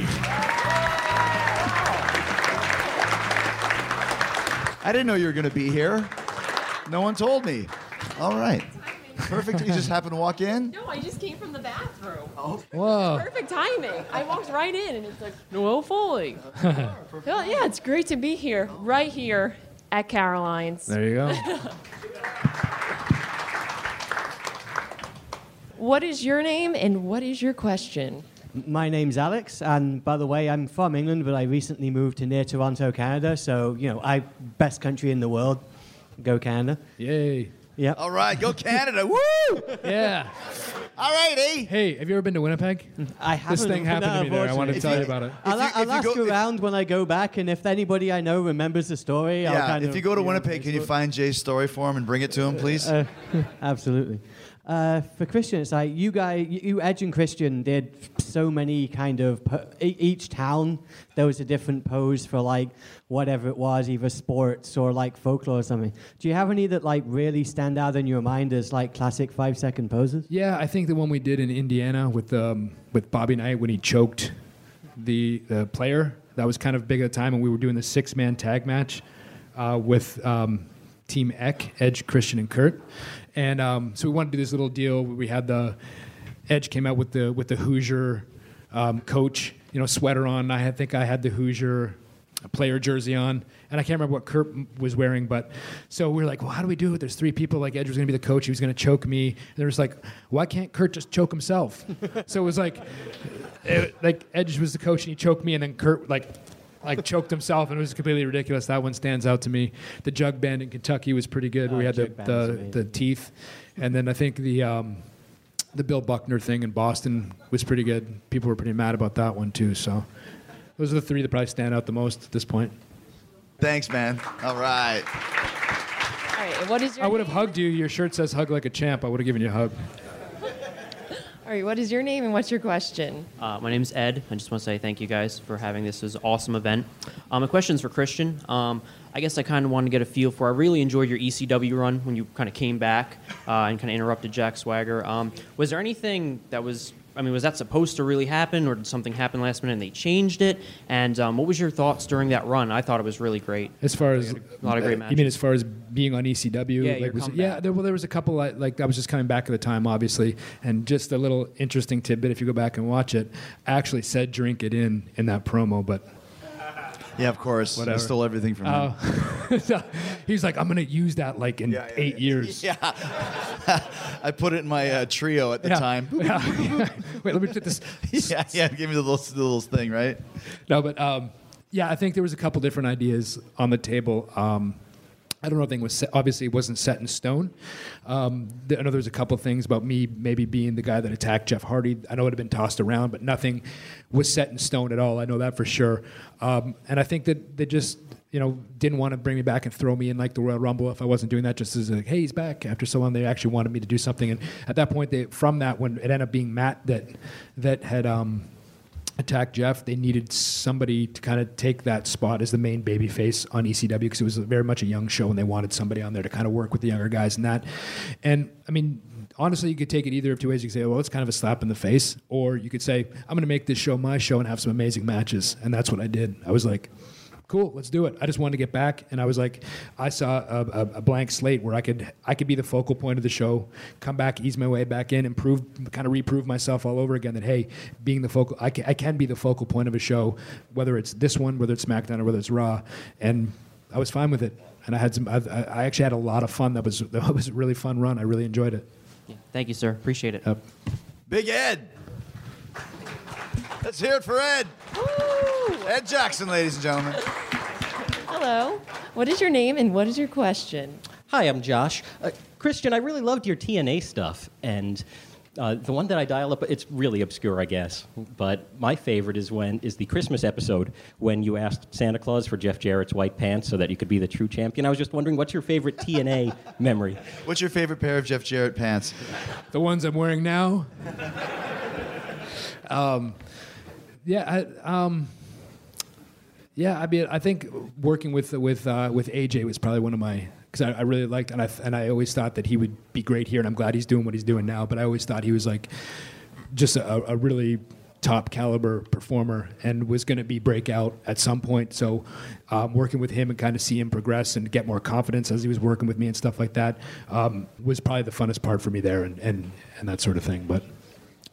I didn't know you were going to be here. No one told me. All right. Perfect. You just happened to walk in? No, I just came from the bathroom. Oh, whoa. Perfect timing. I walked right in, and it's like, Noel Foley. Well, yeah, it's great to be here, right here. At Caroline's. There you go. What is your name and what is your question? My name's Alex, and by the way, I'm from England, but I recently moved to near Toronto, Canada, so, you know, I best country in the world. Go Canada. Yay. Yeah. All right, go Canada. Woo! Yeah. All right, eh? Hey, have you ever been to Winnipeg? I haven't. This thing happened no, to me there. I wanted to if tell you, you about it. I'll, you, I'll ask go, around if, when I go back, and if anybody I know remembers the story, yeah, I'll kind of... Yeah, if you go to you Winnipeg, know, can you find Jay's story for him and bring it to him, please? Uh, uh, absolutely. Uh, for Christian, it's like you guys, you Edge and Christian did so many kind of po- each town there was a different pose for like whatever it was, either sports or like folklore or something. Do you have any that like really stand out in your mind as like classic five second poses? Yeah, I think the one we did in Indiana with um, with Bobby Knight when he choked the the player, that was kind of big at the time, and we were doing the six man tag match uh, with um, Team Eck, Edge, Christian, and Kurt. And um, so we wanted to do this little deal where we had the Edge came out with the with the Hoosier um, coach, you know, sweater on. I had, think I had the Hoosier player jersey on, and I can't remember what Kurt was wearing. But so we were like, well, how do we do it? There's three people. Like Edge was going to be the coach. He was going to choke me. And they were just like, why can't Kurt just choke himself? So it was like, it, like Edge was the coach and he choked me, and then Kurt like. Like choked himself, and it was completely ridiculous. That one stands out to me. The jug band in Kentucky was pretty good. Oh, we had the the, the teeth, and then I think the um, the Bill Buckner thing in Boston was pretty good. People were pretty mad about that one too. So those are the three that probably stand out the most at this point. Thanks, man. All right. All right. What is your? I would have name? Hugged you. Your shirt says "Hug like a champ." I would have given you a hug. All right, what is your name and what's your question? Uh, my name's Ed. I just want to say thank you guys for having this. It was an awesome event. Um, my question's for Christian. Um, I guess I kind of wanted to get a feel for, I really enjoyed your E C W run when you kind of came back uh, and kind of interrupted Jack Swagger. Um, was there anything that was, I mean, was that supposed to really happen, or did something happen last minute and they changed it? And um, what was your thoughts during that run? I thought it was really great. As far as... A lot of great matches. You mean as far as being on E C W? Yeah, like was, yeah there, well, there was a couple, like, like I was just coming back at the time, obviously, and just a little interesting tidbit, if you go back and watch it, I actually said drink it in in that promo, but... Yeah, of course. Whatever. I stole everything from him. Uh, so he's like, I'm going to use that like in yeah, yeah, eight yeah. years. Yeah. I put it in my uh, trio at the yeah. time. Yeah. Wait, let me put this. yeah, yeah, give me the little, the little thing, right? No, but um, yeah, I think there was a couple different ideas on the table. Um, I don't know if anything was set, obviously it wasn't set in stone. Um, I know there was a couple things about me maybe being the guy that attacked Jeff Hardy. I know it had been tossed around, but nothing was set in stone at all. I know that for sure. Um, and I think that they just, you know, didn't want to bring me back and throw me in like the Royal Rumble if I wasn't doing that. Just as like, hey, he's back after so long. They actually wanted me to do something. And at that point, they from that when it ended up being Matt that that had. Um, Attack Jeff, they needed somebody to kind of take that spot as the main babyface on E C W because it was very much a young show and they wanted somebody on there to kind of work with the younger guys and that. And, I mean, honestly, you could take it either of two ways. You could say, well, it's kind of a slap in the face. Or you could say, I'm going to make this show my show and have some amazing matches. And that's what I did. I was like, cool, let's do it. I just wanted to get back. And I was like, I saw a, a, a blank slate where I could I could be the focal point of the show, come back, ease my way back in, and prove, kind of reprove myself all over again that, hey, being the focal, I can, I can be the focal point of a show, whether it's this one, whether it's SmackDown, or whether it's Raw. And I was fine with it. And I had some. I, I actually had a lot of fun. That was that was a really fun run. I really enjoyed it. Yeah, thank you, sir. Appreciate it. Uh, Big Ed. Let's hear it for Ed. Woo. Ed Jackson, ladies and gentlemen. Hello. What is your name and what is your question? Hi, I'm Josh. Uh, Christian, I really loved your T N A stuff. And uh, the one that I dial up, it's really obscure, I guess. But my favorite is when is the Christmas episode when you asked Santa Claus for Jeff Jarrett's white pants so that you could be the true champion. I was just wondering, what's your favorite T N A memory? What's your favorite pair of Jeff Jarrett pants? The ones I'm wearing now? um... Yeah, I, um, yeah. I mean, I think working with with uh, with A J was probably one of my, because I, I really liked, and I and I always thought that he would be great here, and I'm glad he's doing what he's doing now. But I always thought he was like just a, a really top caliber performer and was going to be breakout at some point. So um, working with him and kind of see him progress and get more confidence as he was working with me and stuff like that um, was probably the funnest part for me there, and and, and that sort of thing. But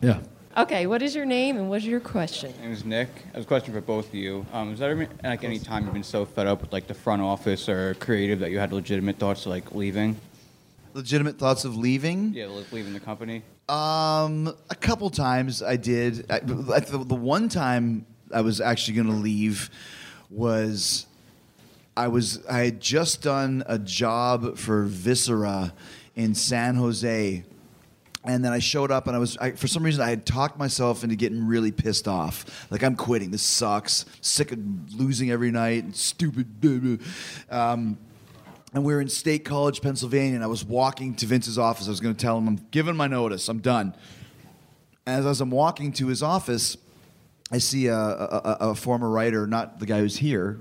yeah. Okay, what is your name and what is your question? My name is Nick. I have a question for both of you. Um, has there ever been, like, any time you've been so fed up with like the front office or creative that you had legitimate thoughts of like leaving? Legitimate thoughts of leaving? Yeah, like leaving the company. Um, a couple times I did. I, the, the one time I was actually going to leave was I was I had just done a job for Viscera in San Jose. And then I showed up, and I was I, for some reason I had talked myself into getting really pissed off. Like, I'm quitting. This sucks. Sick of losing every night. And stupid. Blah, blah. Um, and we were in State College, Pennsylvania, and I was walking to Vince's office. I was going to tell him, I'm giving my notice. I'm done. As, as I'm walking to his office, I see a, a, a former writer, not the guy who's here,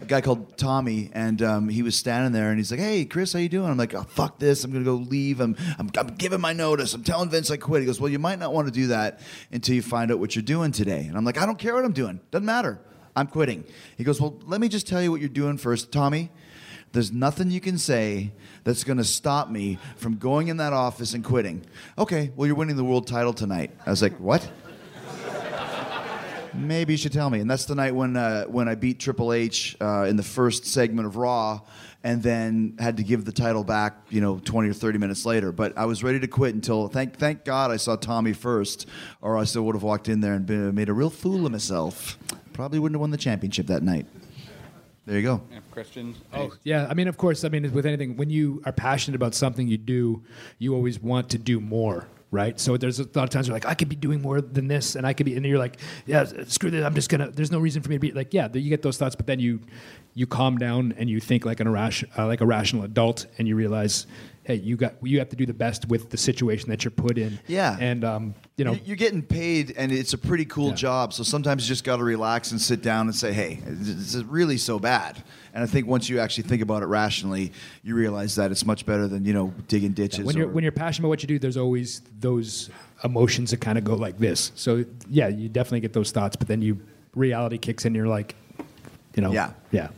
a guy called Tommy, and um, he was standing there, and he's like, "Hey, Chris, how you doing?" I'm like, "Oh, fuck this! I'm gonna go leave. I'm, I'm, I'm giving my notice. I'm telling Vince I quit." He goes, "Well, you might not want to do that until you find out what you're doing today." And I'm like, "I don't care what I'm doing. Doesn't matter. I'm quitting." He goes, "Well, let me just tell you what you're doing first, Tommy. There's nothing you can say that's gonna stop me from going in that office and quitting." "Okay. Well, you're winning the world title tonight." I was like, "What?" "Maybe you should tell me." And that's the night when uh, when I beat Triple H uh, in the first segment of Raw, and then had to give the title back, you know, twenty or thirty minutes later. But I was ready to quit until thank thank God I saw Tommy first, or I still would have walked in there and been, made a real fool of myself. Probably wouldn't have won the championship that night. There you go. Christian. Oh yeah, I mean, of course. I mean, with anything, when you are passionate about something you do, you always want to do more. Right, so there's a lot of times you're like, I could be doing more than this, and I could be, and you're like, yeah, screw this, I'm just gonna. There's no reason for me to be like, yeah. You get those thoughts, but then you, you calm down and you think like an irrational, uh, like a rational adult, and you realize, hey, you got, you have to do the best with the situation that you're put in. Yeah, and um, you know, you're getting paid, and it's a pretty cool yeah. job. So sometimes you just got to relax and sit down and say, hey, this is really so bad. And I think once you actually think about it rationally, you realize that it's much better than, you know, digging ditches. Yeah, when, you're, or, when you're passionate about what you do, there's always those emotions that kind of go like this. So, yeah, you definitely get those thoughts, but then you reality kicks in and you're like, you know. Yeah. Yeah.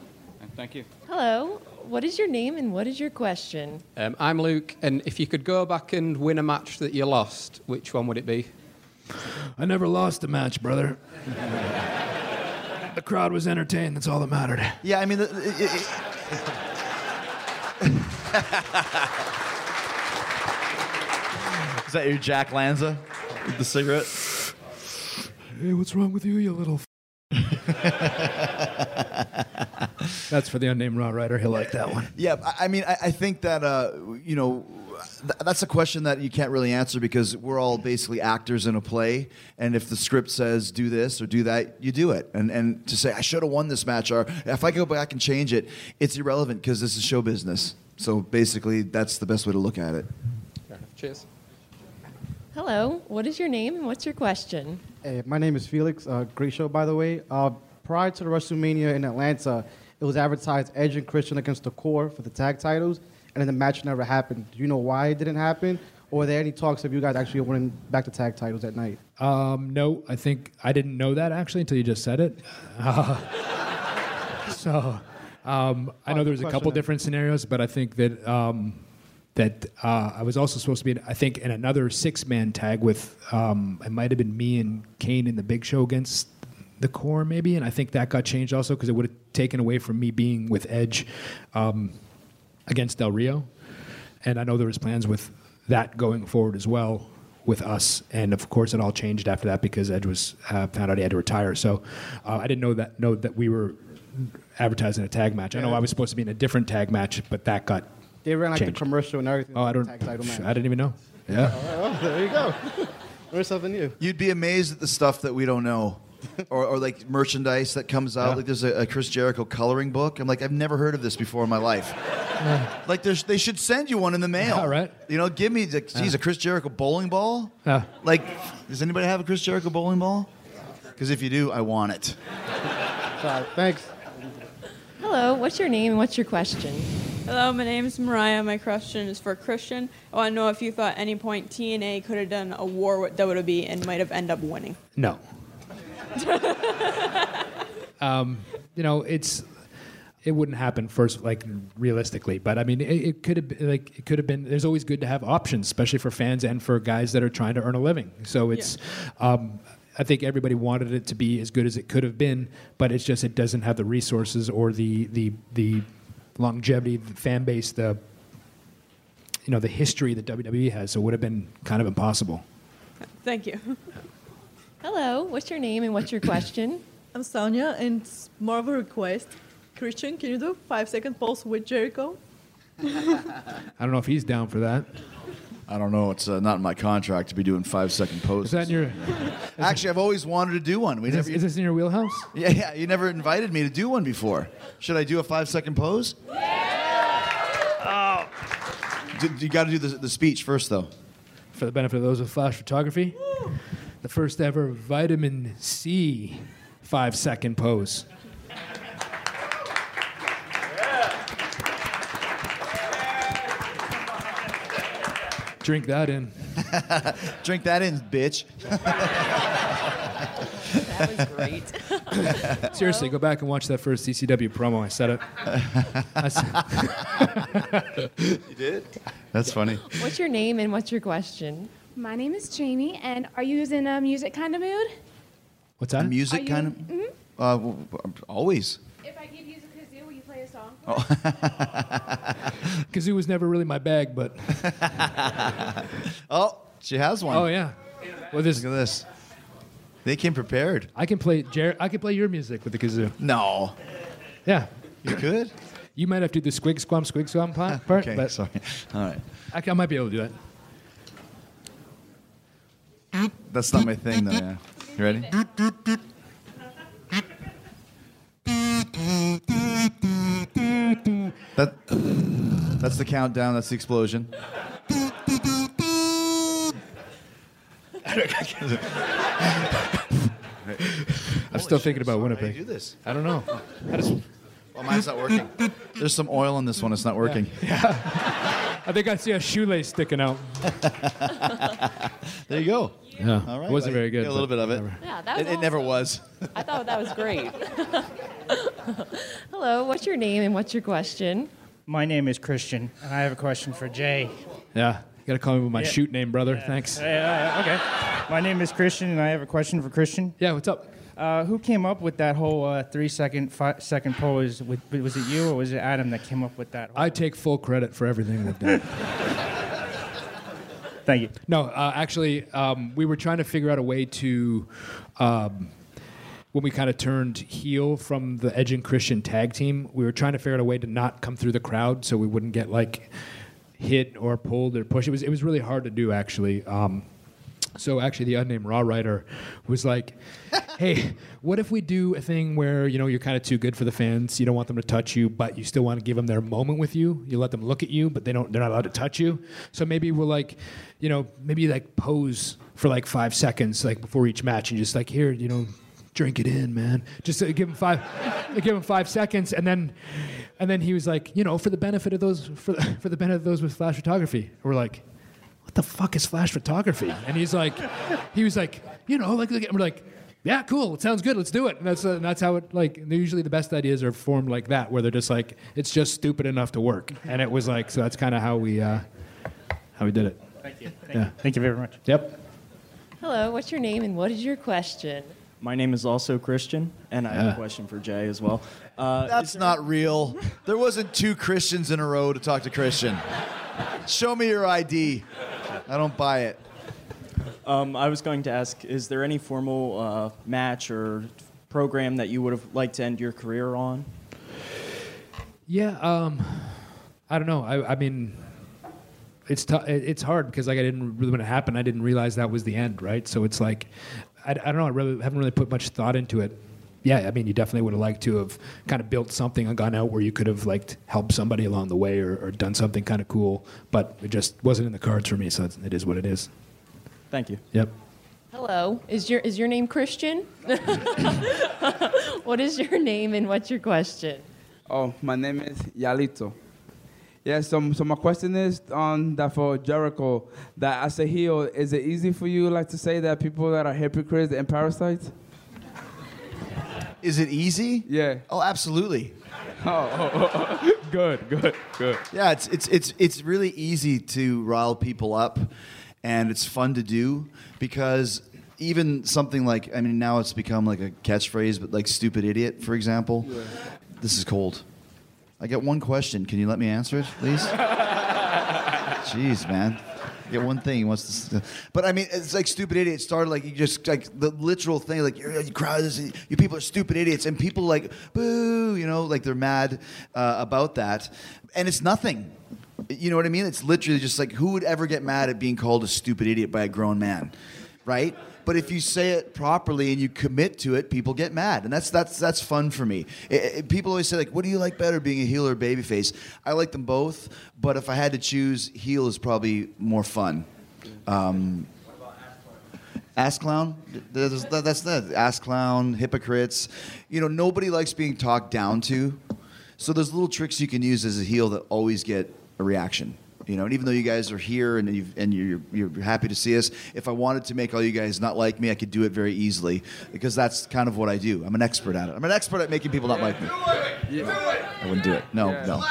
Thank you. Hello. What is your name and what is your question? Um, I'm Luke, and if you could go back and win a match that you lost, which one would it be? I never lost a match, brother. The crowd was entertained. That's all that mattered. Yeah, I mean, the, it, it, is that your Jack Lanza with the cigarette? Hey, what's wrong with you, you little? F That's for the unnamed Raw writer. He'll like that one. Yeah, I, I mean, I, I think that uh, you know. That's a question that you can't really answer because we're all basically actors in a play, and if the script says do this or do that, you do it. And and to say I should have won this match, or if I go back and change it, it's irrelevant because this is show business. So basically, that's the best way to look at it. Cheers. Hello. What is your name and what's your question? Hey, my name is Felix. Uh, great show, by the way. Uh, prior to the WrestleMania in Atlanta, it was advertised Edge and Christian against the Core for the tag titles. And then the match never happened. Do you know why it didn't happen? Or were there any talks of you guys actually winning back to tag titles at night? Um, no, I think I didn't know that actually until you just said it. Uh, so um, I know there was a couple different scenarios, but I think that um, that uh, I was also supposed to be, in, I think, in another six-man tag with um, it might have been me and Kane in the Big Show against the Core maybe, and I think that got changed also because it would have taken away from me being with Edge um, against Del Rio. And I know there was plans with that going forward as well with us. And, of course, it all changed after that because Edge was uh, found out he had to retire. So uh, I didn't know that know that we were advertising a tag match. I know I was supposed to be in a different tag match, but that got They ran like changed. the commercial and everything. Oh, I, don't, tag title match. I didn't even know. Yeah. Oh, there you go. There's something new. You'd be amazed at the stuff that we don't know. or, or like merchandise that comes out. Yeah. Like there's a, a Chris Jericho coloring book. I'm like, I've never heard of this before in my life. Yeah. Like they should send you one in the mail. All yeah, right. You know, give me the, yeah. geez, a Chris Jericho bowling ball. Yeah. Like, does anybody have a Chris Jericho bowling ball? Because if you do, I want it. Sorry, thanks. Hello, what's your name and what's your question? Hello, my name's Mariah. My question is for Christian. I want to know if you thought at any point T N A could have done a war with W W E and might have ended up winning. No. um, you know, it's it wouldn't happen first, like realistically. But I mean, it, it could have been, like it could have been. There's always good to have options, especially for fans and for guys that are trying to earn a living. So it's, yeah. um, I think everybody wanted it to be as good as it could have been, but it's just it doesn't have the resources or the the the longevity, the fan base, the you know the history that W W E has. So it would have been kind of impossible. Thank you. Hello, what's your name and what's your question? I'm Sonia, and it's more of a request. Christian, can you do five-second pulse with Jericho? I don't know if he's down for that. I don't know. It's uh, not in my contract to be doing five-second poses. Is that in your... Actually, I've always wanted to do one. We is, never, this, you, is this in your wheelhouse? Yeah, yeah. You never invited me to do one before. Should I do a five-second pose? Yeah! Oh. Do, you got to do the, the speech first, though. For the benefit of those with flash photography. Woo. The first ever vitamin C five-second pose. Drink that in. Drink that in, bitch. That was great. Seriously, go back and watch that first E C W promo. I said it. I said you did? That's funny. What's your name and what's your question? My name is Jamie, and are you in a music kind of mood? What's that? A music kind of? Mm-hmm. Uh, well, always. If I give you the kazoo, will you play a song for oh. Kazoo was never really my bag, but... Oh, she has one. Oh, yeah. Well, this... Look at this. They came prepared. I can play Jer- I can play your music with the kazoo. No. Yeah. You could? You might have to do the squig squam, squig squam part. Okay, but sorry. All right. I, I might be able to do that. That's not my thing, though, yeah. You ready? That, that's the countdown. That's the explosion. I'm still thinking about Winnipeg. How do you do this? I don't know. How does... Well, mine's not working. There's some oil on this one. It's not working. Yeah. Yeah. I think I see a shoelace sticking out. There you go. Yeah, all right, it wasn't very good. A little bit of it. Never. Yeah, that was it, awesome. It never was. I thought that was great. Hello, what's your name and what's your question? My name is Christian, and I have a question for Jay. Yeah, you got to call me with my yeah. shoot name, brother. Yeah. Thanks. Yeah, okay. My name is Christian, and I have a question for Christian. Yeah, what's up? Uh, who came up with that whole uh, three-second, five-second pose? With, was it you or was it Adam that came up with that? I take full credit for everything we've done. Thank you. No, uh, actually, um, we were trying to figure out a way to, um, when we kind of turned heel from the Edge and Christian tag team, we were trying to figure out a way to not come through the crowd so we wouldn't get, like, hit or pulled or pushed. It was, it was really hard to do, actually. Um, So actually, the unnamed Raw writer was like, "Hey, what if we do a thing where you know you're kind of too good for the fans? You don't want them to touch you, but you still want to give them their moment with you. You let them look at you, but they don't—they're not allowed to touch you. So maybe we're like, you know, maybe like pose for like five seconds, like before each match, and just like here, you know, drink it in, man. Just uh, give them five, give them five seconds, and then, and then he was like, you know, for the benefit of those, for for the benefit of those with flash photography, we're like." what the fuck is flash photography? And he's like, he was like, you know, like, like we're like, yeah, cool, it sounds good, let's do it. And that's, uh, and that's how it, like, usually the best ideas are formed like that, where they're just like, it's just stupid enough to work. And it was like, so that's kind of how we, uh, how we did it. Thank you. Thank, yeah. you. Thank you very much. Yep. Hello, what's your name and what is your question? My name is also Christian, and I yeah. have a question for Jay as well. Uh, That's not real. There wasn't two Christians in a row to talk to Christian. Show me your I D. I don't buy it. Um, I was going to ask, is there any formal uh, match or program that you would have liked to end your career on? Yeah, um, I don't know. I, I mean... It's t it's hard because like I didn't really when it happened I didn't realize that was the end, right? So it's like I, I don't know I really haven't really put much thought into it. Yeah, I mean you definitely would have liked to have kind of built something and gone out where you could have like helped somebody along the way or, or done something kind of cool, but it just wasn't in the cards for me. So it's, it is what it is. Thank you. Yep. Hello, is your is your name Christian? What is your name and what's your question? Oh, my name is Yalito. Yeah, so, so my question is on that for Jericho, that as a heel, is it easy for you like to say that people that are hypocrites and parasites? Is it easy? Yeah. Oh, absolutely. Oh, oh, oh, oh. Good, good, good. Yeah, it's, it's, it's, it's really easy to rile people up, and it's fun to do because even something like, I mean, now it's become like a catchphrase, but like stupid idiot, for example. Yeah. This is cold. I get one question. Can you let me answer it, please? Jeez, man. I get one thing. He wants to. But I mean, it's like stupid idiot. It started like you just like the literal thing. Like you're, you crowd, you people are stupid idiots, and people like boo. You know, like they're mad uh, about that, and it's nothing. You know what I mean? It's literally just like who would ever get mad at being called a stupid idiot by a grown man, right? But if you say it properly and you commit to it, people get mad, and that's that's that's fun for me. It, it, people always say like, "What do you like better, being a heel or babyface?" I like them both, but if I had to choose, heel is probably more fun. Um, what about ass clown? Ass clown? That's that. Ass clown, hypocrites. You know, nobody likes being talked down to, so there's little tricks you can use as a heel that always get a reaction. You know, and even though you guys are here and, you've, and you're, you're happy to see us, if I wanted to make all you guys not like me, I could do it very easily because that's kind of what I do. I'm an expert at it. I'm an expert at making people not yeah, like me. Do it. Do it. I wouldn't do it. No, yeah. no.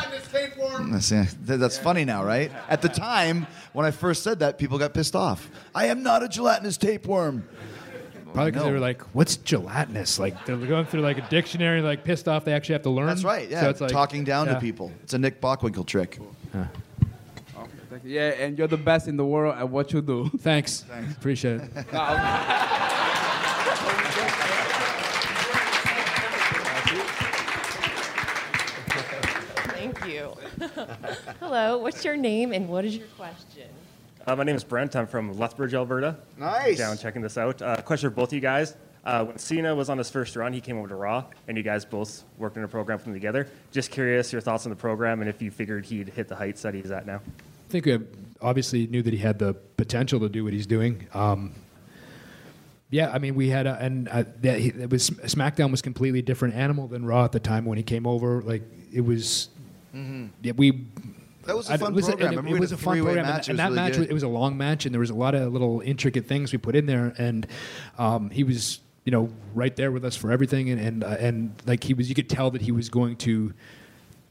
That's, that's yeah. funny now, right? At the time, when I first said that, people got pissed off. I am not a gelatinous tapeworm. Probably because no. they were like, what's gelatinous? Like, they're going through like a dictionary, like pissed off they actually have to learn. That's right, yeah. So it's like, talking down yeah. to people. It's a Nick Bockwinkel trick. Cool. Huh. Yeah, and you're the best in the world at what you do. Thanks. Thanks. Appreciate it. Thank you. Hello, what's your name and what is your question? Uh, my name is Brent. I'm from Lethbridge, Alberta. Nice. Down checking this out. Uh, question for both of you guys. Uh, when Cena was on his first run, he came over to Raw, and you guys both worked in a program from together. Just curious, your thoughts on the program, and if you figured he'd hit the heights that he's at now. I think we obviously knew that he had the potential to do what he's doing. Um, yeah, I mean, we had, a, and uh, that he, it was SmackDown was a completely different animal than Raw at the time when he came over. Like it was, mm-hmm. yeah, we. That was a fun was program. It, it, it was a fun program, match. and, and that really match good. was, it was a long match, and there was a lot of little intricate things we put in there, and um, he was. You know, right there with us for everything, and and, uh, and like he was, you could tell that he was going to.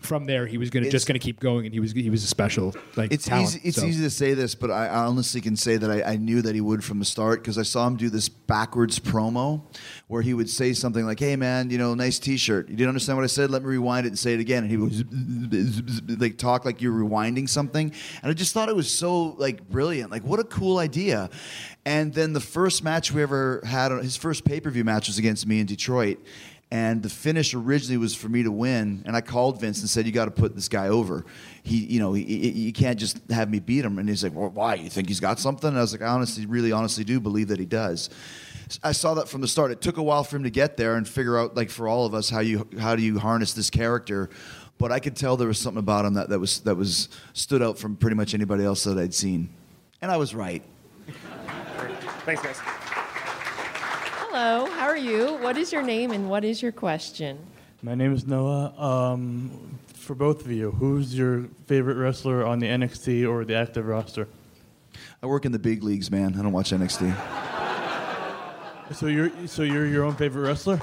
From there, he was gonna it's, just gonna keep going, and he was he was a special like it's talent. Easy, it's so. easy to say this, but I honestly can say that I, I knew that he would from the start because I saw him do this backwards promo, where he would say something like, "Hey man, you know, nice T-shirt. You didn't understand what I said? Let me rewind it and say it again." And he would like talk like you're rewinding something, and I just thought it was so like brilliant. Like what a cool idea. And then the first match we ever had, his first pay-per-view match was against me in Detroit. And the finish originally was for me to win. And I called Vince and said, you got to put this guy over. He, you know, you can't just have me beat him. And he's like, well, why? You think he's got something? And I was like, I honestly, really honestly do believe that he does. I saw that from the start. It took a while for him to get there and figure out, like, for all of us, how, you, how do you harness this character? But I could tell there was something about him that, that, was, that was stood out from pretty much anybody else that I'd seen. And I was right. Thanks, guys. Hello, how are you? What is your name and what is your question? My name is Noah. Um, for both of you, who's your favorite wrestler on the N X T or the active roster? I work in the big leagues, man. I don't watch N X T. So you're so you're your own favorite wrestler?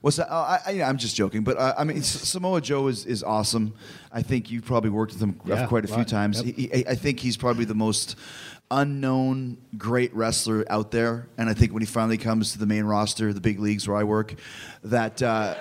What's that? Uh, I, I, I'm just joking, but uh, I mean, Samoa Joe is, is awesome. I think you've probably worked with him yeah, quite a lot. few times. Yep. He, he, I think he's probably the most unknown great wrestler out there, and I think when he finally comes to the main roster, the big leagues where I work, that uh,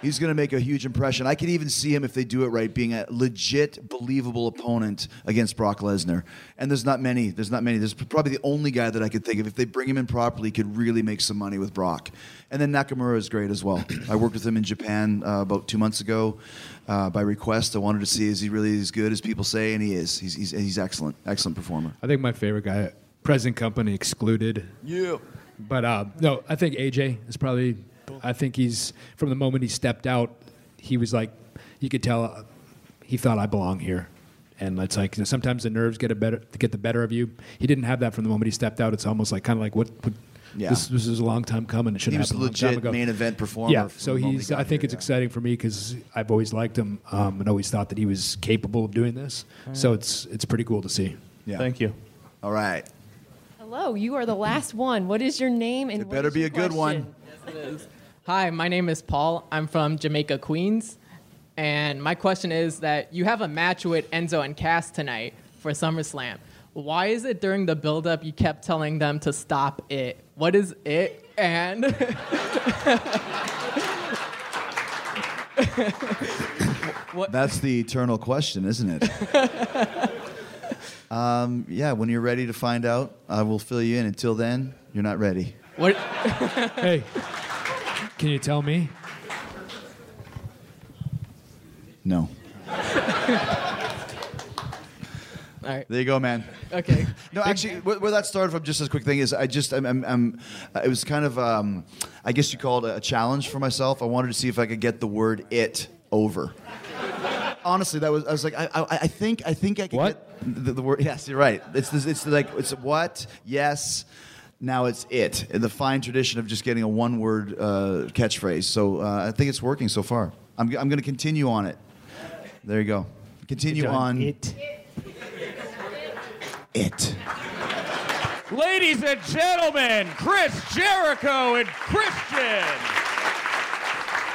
he's going to make a huge impression. I could even see him, if they do it right, being a legit, believable opponent against Brock Lesnar. And there's not many. There's not many. There's probably the only guy that I could think of. If they bring him in properly, he could really make some money with Brock. And then Nakamura is great as well. I worked with him in Japan uh, about two months ago uh, by request. I wanted to see, is he really as good as people say? And he is. He's he's, he's excellent. Excellent performer. I think my favorite guy, present company excluded. Yeah. But uh, no, I think A J is probably, I think he's, from the moment he stepped out, he was like, you could tell uh, he thought, I belong here. And it's like, you know, sometimes the nerves get a better get the better of you. He didn't have that from the moment he stepped out. It's almost like, kind of like, what, what Yeah. This, this is a long time coming. It should happen a long time ago. He was a legit main event performer. Yeah, so he's. I think here, it's yeah. exciting for me because I've always liked him um, and always thought that he was capable of doing this. Right. So it's it's pretty cool to see. Yeah. Thank you. All right. Hello, you are the last one. What is your name? And it better be a question? good one. Yes, it is. Hi, my name is Paul. I'm from Jamaica, Queens. And my question is that you have a match with Enzo and Cass tonight for SummerSlam. Why is it during the build-up you kept telling them to stop it? What is it? And what? That's the eternal question, isn't it? um, yeah, when you're ready to find out, I will fill you in. Until then, you're not ready. What? Hey, can you tell me? No. All right. There you go, man. Okay. No, actually, where, where that started from, just as a quick thing, is I just, I'm, I'm, I'm it was kind of, um, I guess you call it a challenge for myself. I wanted to see if I could get the word "it" over. Honestly, that was, I was like, I, I, I think, I think I could what? get the, the word. Yes, you're right. It's, this, it's like, it's what? Yes. Now it's it. In the fine tradition of just getting a one-word uh, catchphrase. So uh, I think it's working so far. I'm, I'm going to continue on it. There you go. Continue on it. It. Ladies and gentlemen, Chris Jericho and Christian.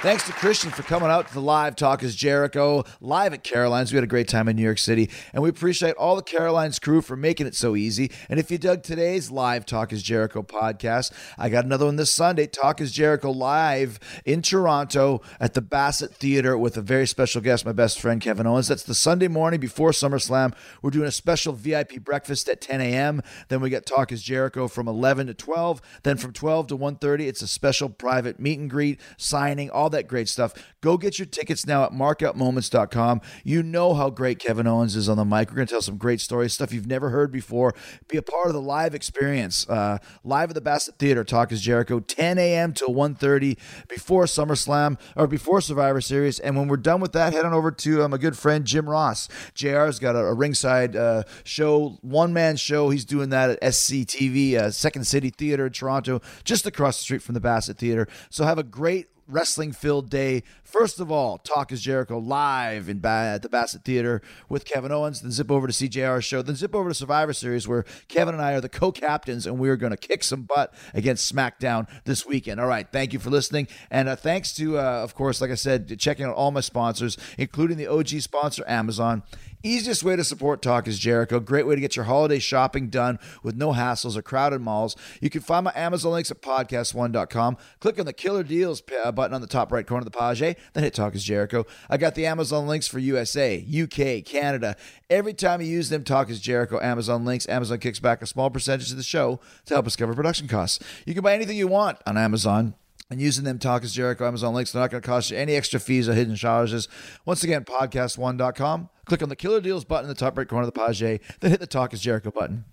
Thanks to Christian for coming out to the live Talk is Jericho, live at Caroline's. We had a great time in New York City, and we appreciate all the Caroline's crew for making it so easy. And if you dug today's live Talk is Jericho podcast, I got another one this Sunday, Talk is Jericho live in Toronto at the Bassett Theater with a very special guest, my best friend Kevin Owens. That's the Sunday morning before SummerSlam. We're doing a special V I P breakfast at ten a.m. Then we got Talk is Jericho from eleven to twelve. Then from twelve to one thirty, it's a special private meet and greet, signing, all that great stuff. Go get your tickets now at markout moments dot com. You know how great Kevin Owens is on the mic. We're going to tell some great stories, stuff you've never heard before. Be a part of the live experience. Uh, live at the Bassett Theater, Talk is Jericho, ten a.m. till one thirty before SummerSlam, or before Survivor Series. And when we're done with that, head on over to um, my good friend Jim Ross. J R's got a, a ringside uh, show, one-man show. He's doing that at S C T V, uh, Second City Theater in Toronto, just across the street from the Bassett Theater. So have a great wrestling-filled day. First of all, Talk is Jericho live in ba- at the Bassett Theater with Kevin Owens. Then zip over to C J R's show. Then zip over to Survivor Series, where Kevin and I are the co-captains, and we are going to kick some butt against SmackDown this weekend. All right, thank you for listening. And uh, thanks to, uh, of course, like I said, checking out all my sponsors, including the O G sponsor, Amazon. Easiest way to support Talk is Jericho. Great way to get your holiday shopping done with no hassles or crowded malls. You can find my Amazon links at podcast one dot com. Click on the Killer Deals button on the top right corner of the page. Then hit Talk is Jericho. I got the Amazon links for U S A, U K, Canada. Every time you use them, Talk is Jericho Amazon links. Amazon kicks back a small percentage of the show to help us cover production costs. You can buy anything you want on Amazon. And using them Talk is Jericho Amazon links, they're not going to cost you any extra fees or hidden charges. Once again, podcast one dot com. Click on the Killer Deals button in the top right corner of the page. Then hit the Talk is Jericho button.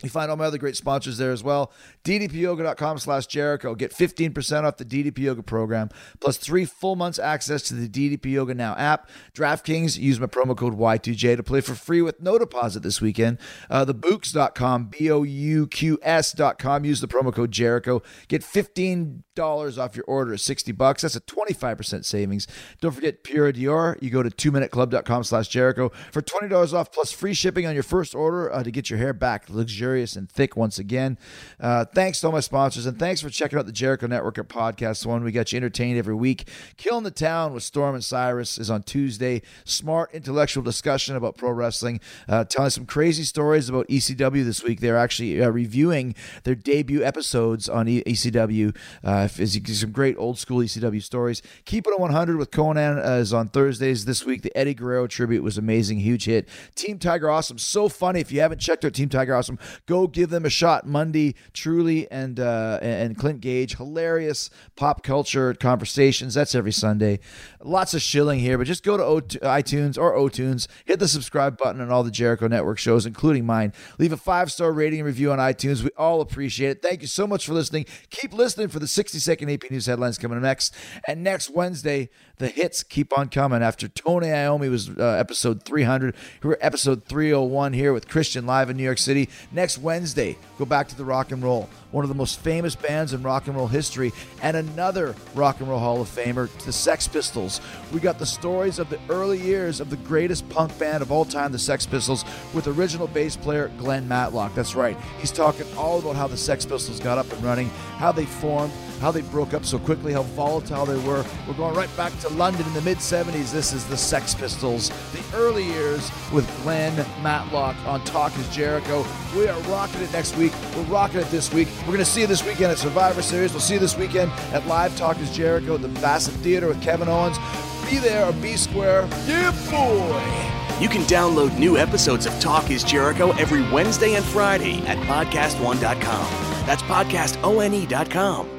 You find all my other great sponsors there as well. D D P yoga dot com slash Jericho. Get fifteen percent off the D D P Yoga program, plus three full months access to the D D P Yoga Now app. DraftKings, use my promo code Y two J to play for free with no deposit this weekend. Uh, the Books dot com, B O U Q S dot com, use the promo code Jericho. Get fifteen dollars dollars off your order of sixty bucks. That's a twenty-five percent savings. Don't forget Pura Dior. You go to two minute club dot com slash Jericho for twenty dollars off plus free shipping on your first order uh, to get your hair back luxurious and thick once again. Uh, thanks to all my sponsors, and thanks for checking out the Jericho Network of Podcasts. One, we got you entertained every week. Killing the Town with Storm and Cyrus is on Tuesday. Smart intellectual discussion about pro wrestling. Uh, telling some crazy stories about E C W this week. They're actually uh, reviewing their debut episodes on E C W. Uh, some great old school E C W stories. Keep It at one hundred with Conan uh, is on Thursdays this week. The Eddie Guerrero tribute was amazing. Huge hit. Team Tiger Awesome. So funny. If you haven't checked out Team Tiger Awesome, go give them a shot. Monday, Truly and, uh, and Clint Gage. Hilarious pop culture conversations. That's every Sunday. Lots of shilling here, but just go to o- iTunes or O-Tunes. Hit the subscribe button on all the Jericho Network shows, including mine. Leave a five-star rating and review on iTunes. We all appreciate it. Thank you so much for listening. Keep listening for the sixty-second A P News headlines coming up next. And next Wednesday, the hits keep on coming. After Tony Iommi was uh, episode three hundred, we're episode three oh one here with Christian live in New York City. Next Wednesday, go back to the rock and roll. One of the most famous bands in rock and roll history, and another rock and roll Hall of Famer, the Sex Pistols. We got the stories of the early years of the greatest punk band of all time, the Sex Pistols, with original bass player Glenn Matlock. That's right. He's talking all about how the Sex Pistols got up and running, how they formed, how they broke up so quickly, how volatile they were. We're going right back to London in the mid seventies. This is the Sex Pistols, the early years with Glenn Matlock on Talk is Jericho. We are rocking it next week. We're rocking it this week. We're going to see you this weekend at Survivor Series. We'll see you this weekend at Live Talk is Jericho at the Bassett Theater with Kevin Owens. Be there or be square. Yeah, boy! You can download new episodes of Talk is Jericho every Wednesday and Friday at podcast one dot com. That's podcast one dot com.